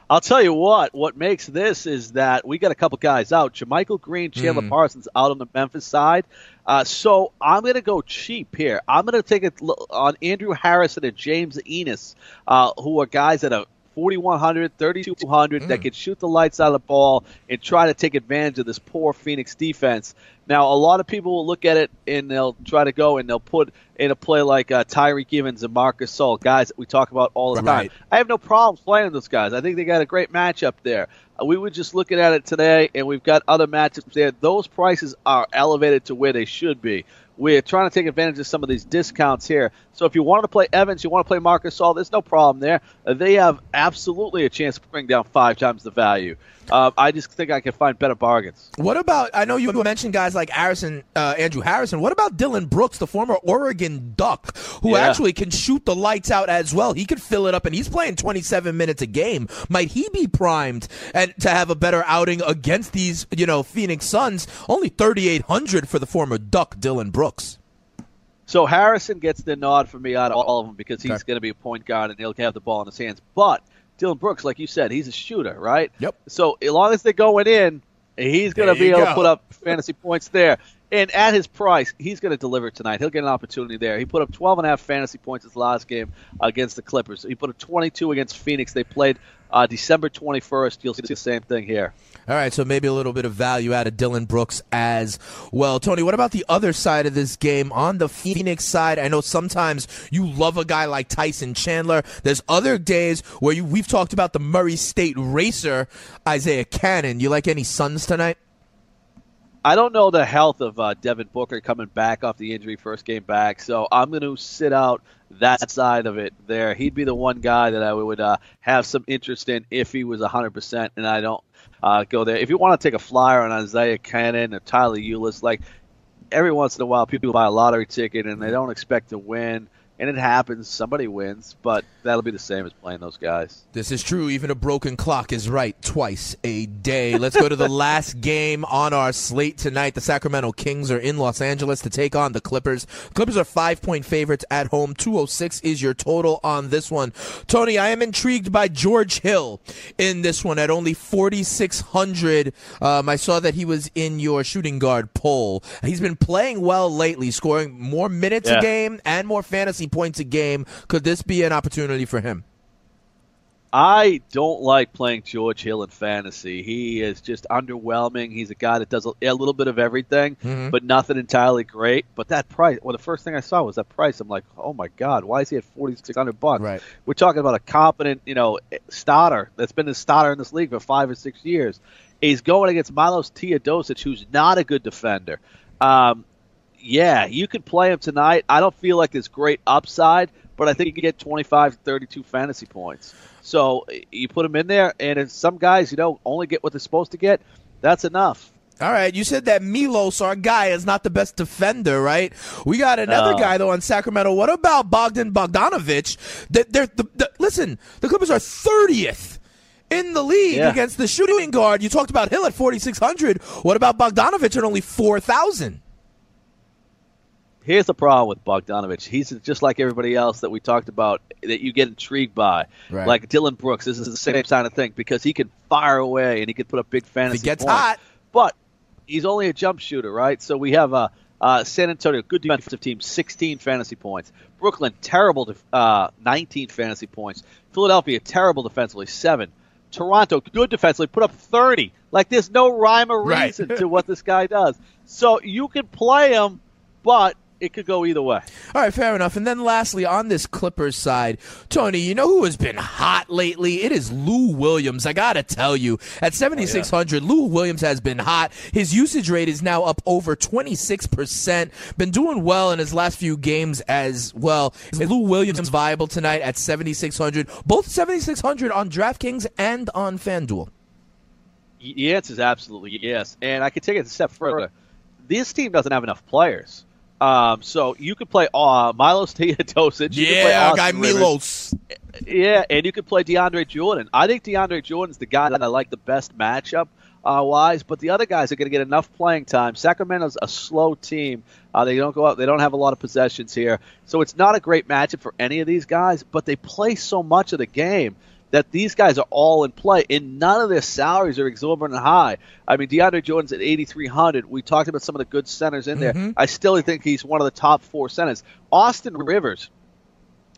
I'll tell you what, what makes this is that we got a couple guys out. Jermichael Green, Chandler mm. Parsons out on the Memphis side. Uh, so I'm going to go cheap here. I'm going to take it on Andrew Harrison and James Ennis, uh, who are guys that are forty-one hundred, thirty-two hundred mm. that can shoot the lights out of the ball and try to take advantage of this poor Phoenix defense. Now, a lot of people will look at it and they'll try to go and they'll put in a play like uh, Tyreek Evans and Marc Gasol, guys that we talk about all the right. time. I have no problems playing those guys. I think they got a great matchup there. Uh, we were just looking at it today, and we've got other matchups there. Those prices are elevated to where they should be. We're trying to take advantage of some of these discounts here. So if you want to play Evans, you want to play Marc Gasol, there's no problem there. Uh, they have absolutely a chance to bring down five times the value. Uh, I just think I can find better bargains. What about, I know you mentioned guys like Harrison, uh, Andrew Harrison. What about Dylan Brooks, the former Oregon Duck, who yeah. actually can shoot the lights out as well? He could fill it up, and he's playing twenty-seven minutes a game. Might he be primed and to have a better outing against these, you know, Phoenix Suns? Only thirty-eight hundred for the former Duck, Dylan Brooks. So Harrison gets the nod for me out of all of them because he's okay. going to be a point guard and he'll have the ball in his hands. But Dylan Brooks, like you said, he's a shooter, right? Yep. So as long as they're going in, he's going to be able go. to put up fantasy points there. And at his price, he's going to deliver tonight. He'll get an opportunity there. He put up twelve and a half fantasy points his last game against the Clippers. He put up twenty-two against Phoenix. They played uh, December twenty-first. You'll see the same thing here. All right, so maybe a little bit of value out of Dylan Brooks as well. Tony, what about the other side of this game? On the Phoenix side, I know sometimes you love a guy like Tyson Chandler. There's other days where you, we've talked about the Murray State racer, Isaiah Cannon. You like any Suns tonight? I don't know the health of uh, Devin Booker coming back off the injury first game back, so I'm going to sit out that side of it there. He'd be the one guy that I would uh, have some interest in if he was one hundred percent, and I don't uh, go there. If you want to take a flyer on Isaiah Cannon or Tyler Ulis, like every once in a while people buy a lottery ticket and they don't expect to win. And it happens. Somebody wins, but that'll be the same as playing those guys. This is true. Even a broken clock is right twice a day. Let's go to the last game on our slate tonight. The Sacramento Kings are in Los Angeles to take on the Clippers. Clippers are five-point favorites at home. two oh six is your total on this one. Tony, I am intrigued by George Hill in this one at only forty-six hundred. Um, I saw that he was in your shooting guard poll. He's been playing well lately, scoring more minutes yeah. a game and more fantasy points a game. Could this be an opportunity for him? I don't like playing George Hill in fantasy. He is just underwhelming. He's a guy that does a, a little bit of everything, mm-hmm. but nothing entirely great. But that price, well, the first thing I saw was that price. I'm like, oh my God, why is he at forty-six hundred bucks? Right. We're talking about a competent, you know, starter that's been a starter in this league for five or six years. He's going against Milos Teodosic, who's not a good defender. Um, Yeah, you could play him tonight. I don't feel like there's great upside, but I think you can get twenty-five, thirty-two fantasy points. So you put him in there, and if some guys, you know, only get what they're supposed to get, that's enough. All right, you said that Milos, our guy, is not the best defender, right? We got another oh. guy, though, on Sacramento. What about Bogdan Bogdanović? They're, they're, the, the, listen, the Clippers are thirtieth in the league yeah. against the shooting guard. You talked about Hill at forty-six hundred. What about Bogdanović at only four thousand? Here's the problem with Bogdanović. He's just like everybody else that we talked about that you get intrigued by. Right. Like Dylan Brooks, this is the same kind of thing because he can fire away and he can put up big fantasy points. He gets points. hot. But he's only a jump shooter, right? So we have uh, uh, San Antonio, good defensive team, sixteen fantasy points. Brooklyn, terrible, def- uh, nineteen fantasy points. Philadelphia, terrible defensively, seven. Toronto, good defensively, put up thirty. Like there's no rhyme or reason right. to what this guy does. So you can play him, but it could go either way. All right, fair enough. And then lastly, on this Clippers side, Tony, you know who has been hot lately? It is Lou Williams. I got to tell you, at seventy-six hundred, oh, yeah. Lou Williams has been hot. His usage rate is now up over twenty-six percent. Been doing well in his last few games as well. Is Lou Williams viable tonight at seventy-six hundred? Both seventy-six hundred on DraftKings and on FanDuel. The answer is absolutely yes. And I could take it a step further. This team doesn't have enough players. Um, so you could play uh, Milos Teodosic. You yeah, could play guy Milos. Yeah, and you could play DeAndre Jordan. I think DeAndre Jordan's the guy that I like the best matchup uh, wise, but the other guys are going to get enough playing time. Sacramento's a slow team. Uh, they don't go out. They don't have a lot of possessions here, so it's not a great matchup for any of these guys. But they play so much of the game that these guys are all in play, and none of their salaries are exorbitant high. I mean, DeAndre Jordan's at eighty-three hundred. We talked about some of the good centers in there. Mm-hmm. I still think he's one of the top four centers. Austin Rivers,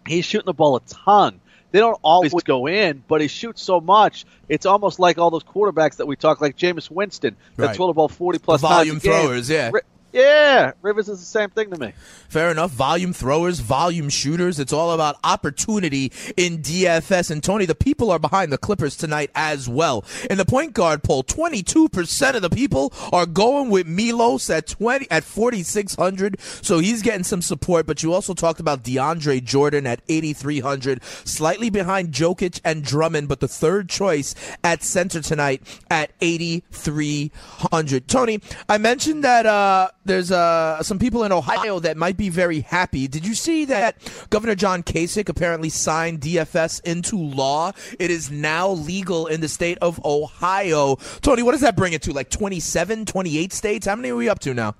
he's shooting the ball a ton. They don't always go in, but he shoots so much. It's almost like all those quarterbacks that we talk, like Jameis Winston, right. That's thrown the ball forty-plus times. Volume throwers, yeah. Ri- Yeah, Rivers is the same thing to me. Fair enough. Volume throwers, volume shooters. It's all about opportunity in D F S. And, Tony, the people are behind the Clippers tonight as well. In the point guard poll, twenty-two percent of the people are going with Milos at twenty at forty-six hundred. So he's getting some support. But you also talked about DeAndre Jordan at eighty-three hundred, slightly behind Jokic and Drummond, but the third choice at center tonight at eighty-three hundred. Tony, I mentioned that uh, – There's uh, some people in Ohio that might be very happy. Did you see that Governor John Kasich apparently signed D F S into law? It is now legal in the state of Ohio. Tony, what does that bring it to, like twenty-seven, twenty-eight states? How many are we up to now?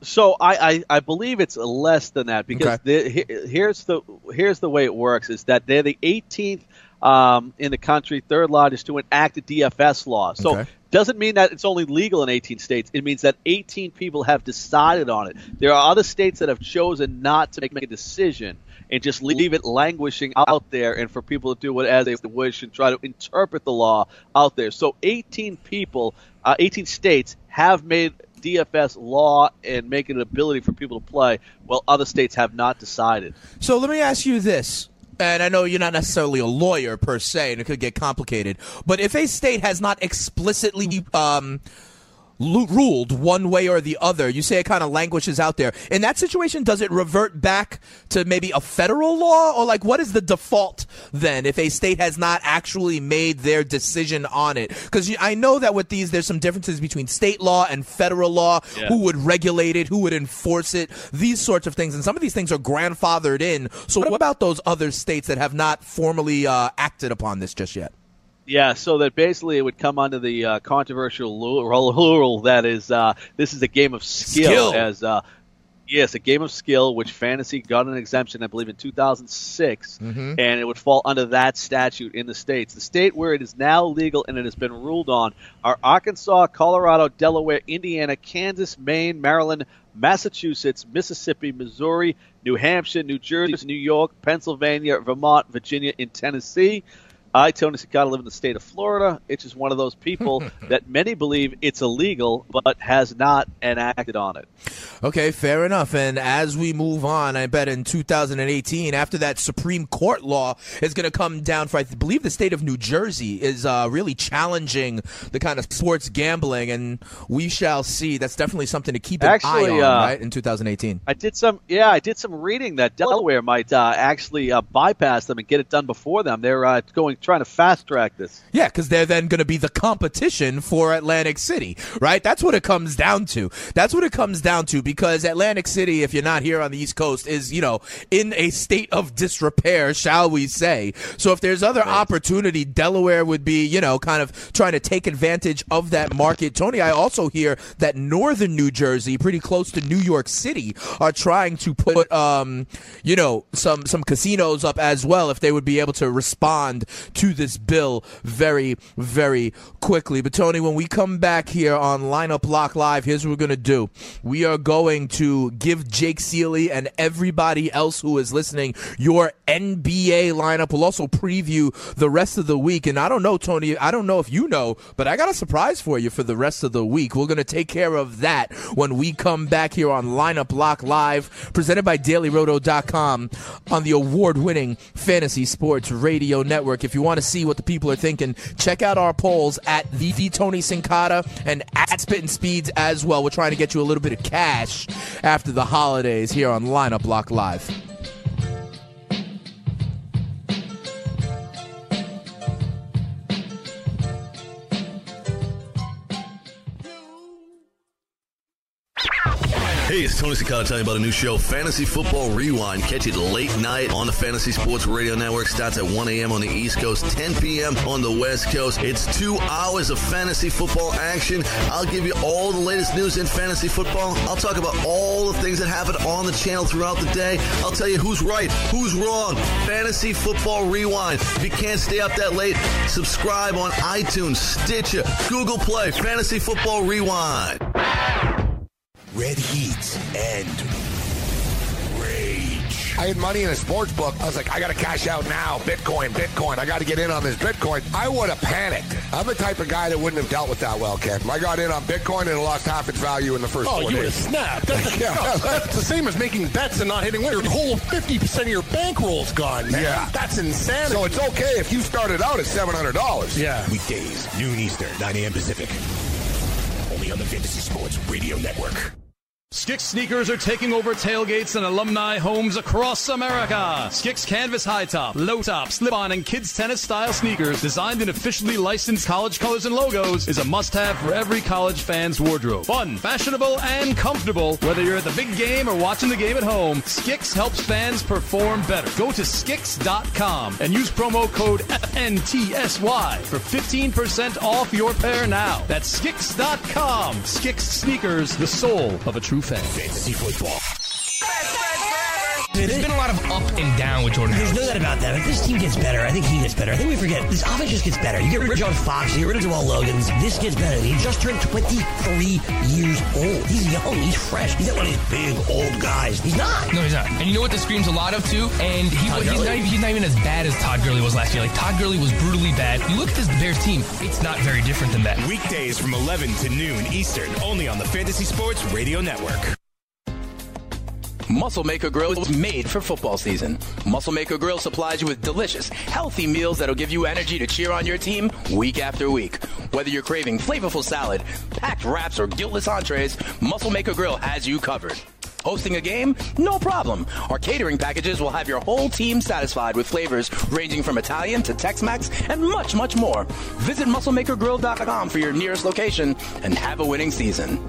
So I, I, I believe it's less than that because okay. the, here's the here's the way it works is that they're the eighteenth um, in the country, third largest to enact a D F S law. So. Okay. Doesn't mean that it's only legal in eighteen states. It means that eighteen people have decided on it. There are other states that have chosen not to make, make a decision and just leave it languishing out there and for people to do what as they wish and try to interpret the law out there. So eighteen people, uh, eighteen states have made D F S law and make it an ability for people to play while other states have not decided. So let me ask you this. And I know you're not necessarily a lawyer per se, and it could get complicated. But if a state has not explicitly um, l- ruled one way or the other, you say it kind of languishes out there. In that situation, does it revert back to maybe a federal law? Or, like, what is the default then if a state has not actually made their decision on it? Because I know that with these, there's some differences between state law and federal law, yeah. Who would regulate it, who would enforce it, these sorts of things. And some of these things are grandfathered in. So what about those other states that have not formally uh, acted upon this just yet? Yeah, so that basically it would come under the uh, controversial rule that is uh, this is a game of skill. skill. as uh, Yes, a game of skill, which fantasy got an exemption, I believe, in two thousand six, mm-hmm. and it would fall under that statute in the states. The state where it is now legal and it has been ruled on are Arkansas, Colorado, Delaware, Indiana, Kansas, Maine, Maryland, Massachusetts, Mississippi, Missouri, New Hampshire, New Jersey, New York, Pennsylvania, Vermont, Virginia, and Tennessee. I, Tony Cincotta, live in the state of Florida. It's just one of those people that many believe it's illegal but has not enacted on it. Okay, fair enough. And as we move on, I bet in two thousand eighteen, after that Supreme Court law is going to come down for, I believe the state of New Jersey is uh, really challenging the kind of sports gambling, and we shall see. That's definitely something to keep an actually, eye on, uh, right, in two thousand eighteen. I did some, yeah, I did some reading that Delaware might uh, actually uh, bypass them and get it done before them. They're uh, going trying to fast track this. Yeah, because they're then going to be the competition for Atlantic City, right? That's what it comes down to. That's what it comes down to because Atlantic City, if you're not here on the East Coast, is, you know, in a state of disrepair, shall we say. So if there's other opportunity, Delaware would be, you know, kind of trying to take advantage of that market. Tony, I also hear that northern New Jersey, pretty close to New York City, are trying to put, um, you know, some, some casinos up as well if they would be able to respond to this bill very, very quickly. But, Tony, when we come back here on Lineup Lock Live, here's what we're going to do. We are going to give Jake Seeley and everybody else who is listening your N B A lineup. We'll also preview the rest of the week. And I don't know, Tony, I don't know if you know, but I got a surprise for you for the rest of the week. We're going to take care of that when we come back here on Lineup Lock Live, presented by Daily Roto dot com on the award-winning Fantasy Sports Radio Network. If you want to see what the people are thinking, check out our polls at the, the Tony Cincotta and at Spittin' Speeds as well. We're trying to get you a little bit of cash after the holidays here on Lineup Lock Live. Tony Cincotta telling you about a new show, Fantasy Football Rewind. Catch it late night on the Fantasy Sports Radio Network. Starts at one a.m. on the East Coast, ten p.m. on the West Coast. It's two hours of fantasy football action. I'll give you all the latest news in fantasy football. I'll talk about all the things that happen on the channel throughout the day. I'll tell you who's right, who's wrong. Fantasy Football Rewind. If you can't stay up that late, subscribe on iTunes, Stitcher, Google Play. Fantasy Football Rewind. Red heat and rage. I had money in a sports book. I was like, I got to cash out now. Bitcoin, Bitcoin. I got to get in on this Bitcoin. I would have panicked. I'm the type of guy that wouldn't have dealt with that well, Ken. I got in on Bitcoin and lost half its value in the first oh, four days. Oh, you would have snapped. That's, yeah. no, that's the same as making bets and not hitting winners. Your whole fifty percent of your bankroll's gone, man. Yeah. That's insanity. So it's okay if you started out at seven hundred dollars. Yeah. Weekdays, noon Eastern, nine a.m. Pacific. Only on the Fantasy Sports Radio Network. Skix sneakers are taking over tailgates and alumni homes across America. Skix canvas high top, low top, slip-on, and kids tennis style sneakers designed in officially licensed college colors and logos is a must-have for every college fan's wardrobe. Fun, fashionable, and comfortable. Whether you're at the big game or watching the game at home, Skix helps fans perform better. Go to Skix dot com and use promo code F N T S Y for fifteen percent off your pair now. That's Skix dot com. Skix sneakers, the soul of a true fantasy football. There's been a lot of up and down with Jordan. There's no doubt about that. If this team gets better, I think he gets better. I think we forget. This offense just gets better. You get rid of John Fox. You get rid of Joel Logans. This gets better. He just turned twenty-three years old. He's young. He's fresh. He's not one of these big, old guys. He's not. No, he's not. And you know what this screams a lot of, too? And he, he's, not, he's not even as bad as Todd Gurley was last year. Like, Todd Gurley was brutally bad. You look at this Bears team, it's not very different than that. Weekdays from eleven to noon Eastern, only on the Fantasy Sports Radio Network. Muscle Maker Grill is made for football season. Muscle Maker Grill supplies you with delicious, healthy meals that'll give you energy to cheer on your team week after week. Whether you're craving flavorful salad, packed wraps, or guiltless entrees, Muscle Maker Grill has you covered. Hosting a game? No problem. Our catering packages will have your whole team satisfied with flavors ranging from Italian to Tex-Mex and much, much more. Visit muscle maker grill dot com for your nearest location and have a winning season.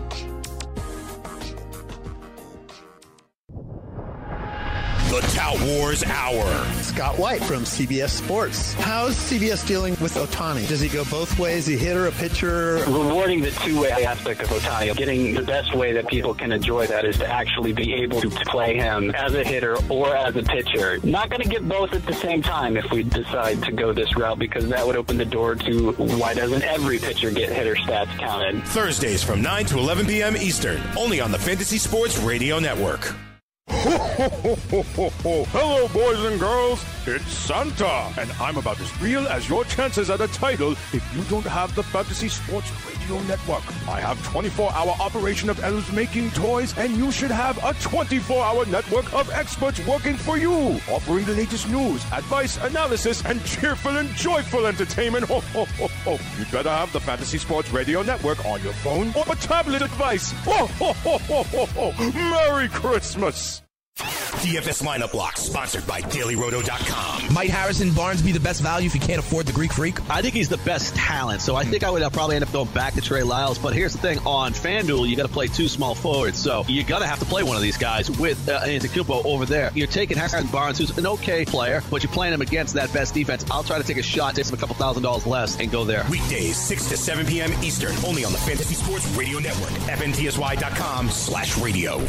The Tout Wars Hour. Scott White from C B S Sports. How's C B S dealing with Otani? Does he go both ways? He hit or a pitcher? Rewarding the two-way aspect of Otani. Getting the best way that people can enjoy that is to actually be able to play him as a hitter or as a pitcher. Not going to get both at the same time if we decide to go this route, because that would open the door to why doesn't every pitcher get hitter stats counted? Thursdays from nine to eleven p.m. Eastern, only on the Fantasy Sports Radio Network. Ho, ho, ho, ho, ho, ho. Hello, boys and girls. It's Santa, and I'm about as real as your chances at a title if you don't have the Fantasy Sports Radio Network. I have twenty-four hour operation of elves making toys, and you should have a twenty-four hour network of experts working for you, offering the latest news, advice, analysis, and cheerful and joyful entertainment. Ho, ho, ho, ho. You'd better have the Fantasy Sports Radio Network on your phone or a tablet device. Ho, ho, ho, ho, ho, ho. Merry Christmas. D F S Lineup Lock, sponsored by Daily Roto dot com. Might Harrison Barnes be the best value if you can't afford the Greek Freak? I think he's the best talent, so I think I would probably end up going back to Trey Lyles. But here's the thing. On FanDuel, you got to play two small forwards, so you're going to have to play one of these guys with uh, Antetokounmpo over there. You're taking Harrison Barnes, who's an okay player, but you're playing him against that best defense. I'll try to take a shot, take him a couple thousand dollars less, and go there. Weekdays, six to seven p.m. Eastern, only on the Fantasy Sports Radio Network. F N T S Y dot com slash radio.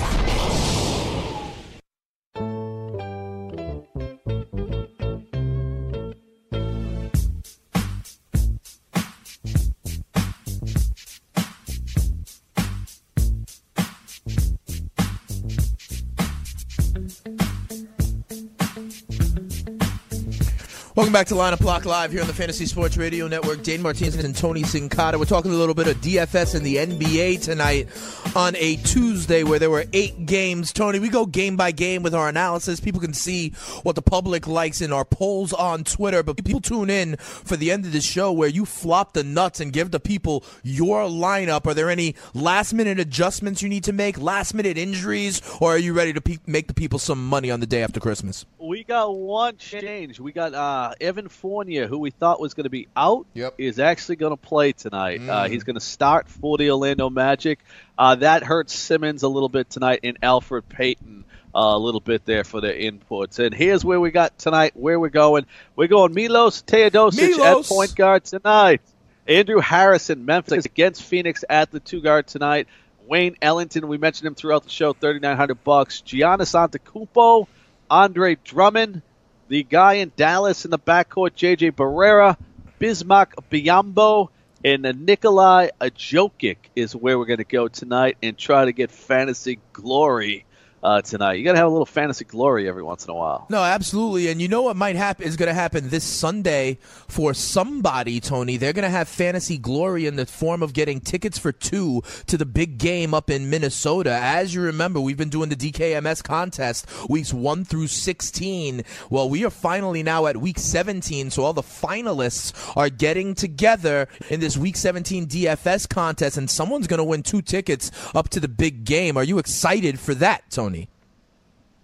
Welcome back to Lineup Lock Live here on the Fantasy Sports Radio Network. Dane Martinez and Tony Cincotta. We're talking a little bit of D F S and the N B A tonight on a Tuesday where there were eight games. Tony, we go game by game with our analysis. People can see what the public likes in our polls on Twitter, but people tune in for the end of the show where you flop the nuts and give the people your lineup. Are there any last-minute adjustments you need to make, last-minute injuries, or are you ready to pe- make the people some money on the day after Christmas? we got one change. We got uh, Evan Fournier, who we thought was going to be out, yep. is actually going to play tonight. Mm. Uh, he's going to start for the Orlando Magic. Uh, that hurts Simmons a little bit tonight, and Elfrid Payton uh, a little bit there for the inputs. And here's where we got tonight, where we're going. We're going Milos Teodosic Milos. at point guard tonight. Andrew Harrison, Memphis, against Phoenix at the two-guard tonight. Wayne Ellington, we mentioned him throughout the show, thirty-nine hundred bucks. Giannis Antetokounmpo, Andre Drummond, the guy in Dallas in the backcourt, J J. Barea, Bismack Biyombo, and Nikola Jokic is where we're going to go tonight and try to get fantasy glory uh, tonight. You got to have a little fantasy glory every once in a while. No, absolutely. And you know what might happen is going to happen this Sunday for somebody, Tony. They're going to have fantasy glory in the form of getting tickets for two to the big game up in Minnesota. As you remember, we've been doing the D K M S contest weeks one through sixteen. Well, we are finally now at week seventeen, so all the finalists are getting together in this week seventeen D F S contest, and someone's going to win two tickets up to the big game. Are you excited for that, Tony?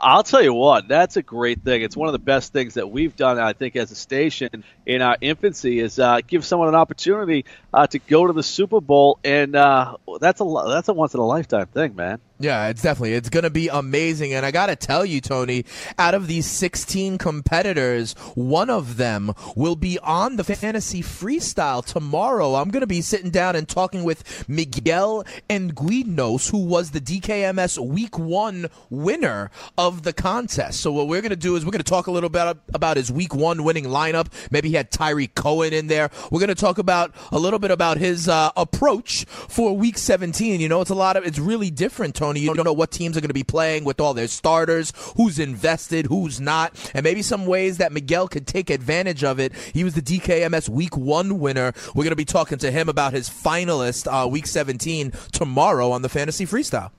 I'll tell you what, that's a great thing. It's one of the best things that we've done, I think, as a station in our infancy is uh, give someone an opportunity uh, to go to the Super Bowl, and uh, that's a that's a once-in-a-lifetime thing, man. Yeah, it's definitely. It's going to be amazing. And I got to tell you, Tony, out of these sixteen competitors, one of them will be on the Fantasy Freestyle tomorrow. I'm going to be sitting down and talking with Miguel Anguinos, who was the D K M S Week one winner of the contest. So what we're going to do is we're going to talk a little bit about his Week one winning lineup. Maybe he had Tyree Cohen in there. We're going to talk about a little bit about his uh, approach for Week seventeen. You know, it's a lot of it's really different, Tony. You don't know what teams are going to be playing with all their starters, who's invested, who's not, and maybe some ways that Miguel could take advantage of it. He was the D K M S Week one winner. We're going to be talking to him about his finalist uh, Week seventeen tomorrow on the Fantasy Freestyle.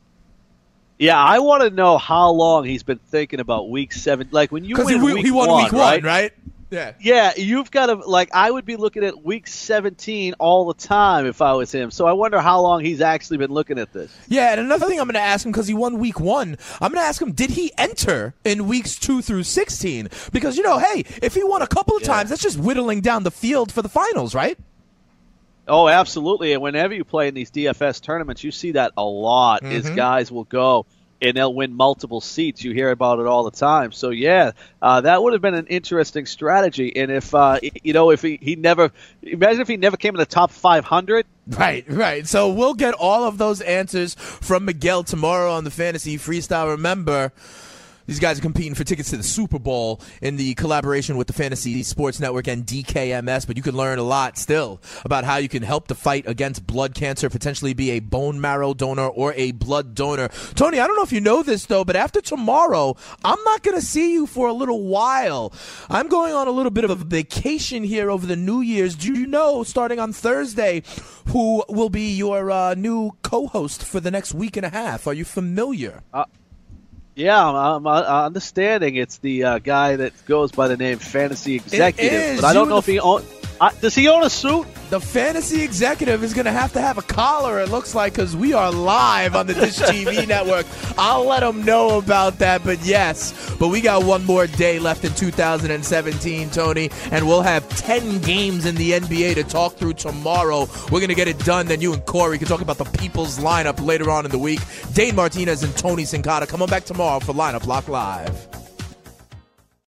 Yeah, I want to know how long he's been thinking about Week seven. Like when you win he, week he won one, Week right? one, right? Yeah, yeah, you've got to, like, I would be looking at Week seventeen all the time if I was him. So I wonder how long he's actually been looking at this. Yeah, and another thing I'm going to ask him, because he won Week one, I'm going to ask him, did he enter in Weeks two through sixteen? Because, you know, hey, if he won a couple of yeah. times, that's just whittling down the field for the finals, right? Oh, absolutely. And whenever you play in these D F S tournaments, you see that a lot, mm-hmm. is guys will go and they'll win multiple seats. You hear about it all the time. So, yeah, uh, that would have been an interesting strategy. And if, uh, you know, if he, he never – imagine if he never came in the top five hundred. Right, right. So we'll get all of those answers from Miguel tomorrow on the Fantasy Freestyle. Remember – these guys are competing for tickets to the Super Bowl in the collaboration with the Fantasy Sports Network and D K M S, but you can learn a lot still about how you can help the fight against blood cancer, potentially be a bone marrow donor or a blood donor. Tony, I don't know if you know this, though, but after tomorrow, I'm not going to see you for a little while. I'm going on a little bit of a vacation here over the New Year's. Do you know, starting on Thursday, who will be your uh, new co-host for the next week and a half? Are you familiar? Uh- Yeah, I'm, I'm, I'm understanding it's the uh, guy that goes by the name Fantasy Executive, but I don't know if he owns... Does he own a suit? The Fantasy Executive is going to have to have a collar, it looks like, because we are live on the Dish T V network. I'll let him know about that, but yes. But we got one more day left in two thousand seventeen, Tony, and we'll have ten games in the N B A to talk through tomorrow. We're going to get it done. Then you and Corey can talk about the people's lineup later on in the week. Dane Martinez and Tony Cincotta. Come on back tomorrow for Lineup Lock Live.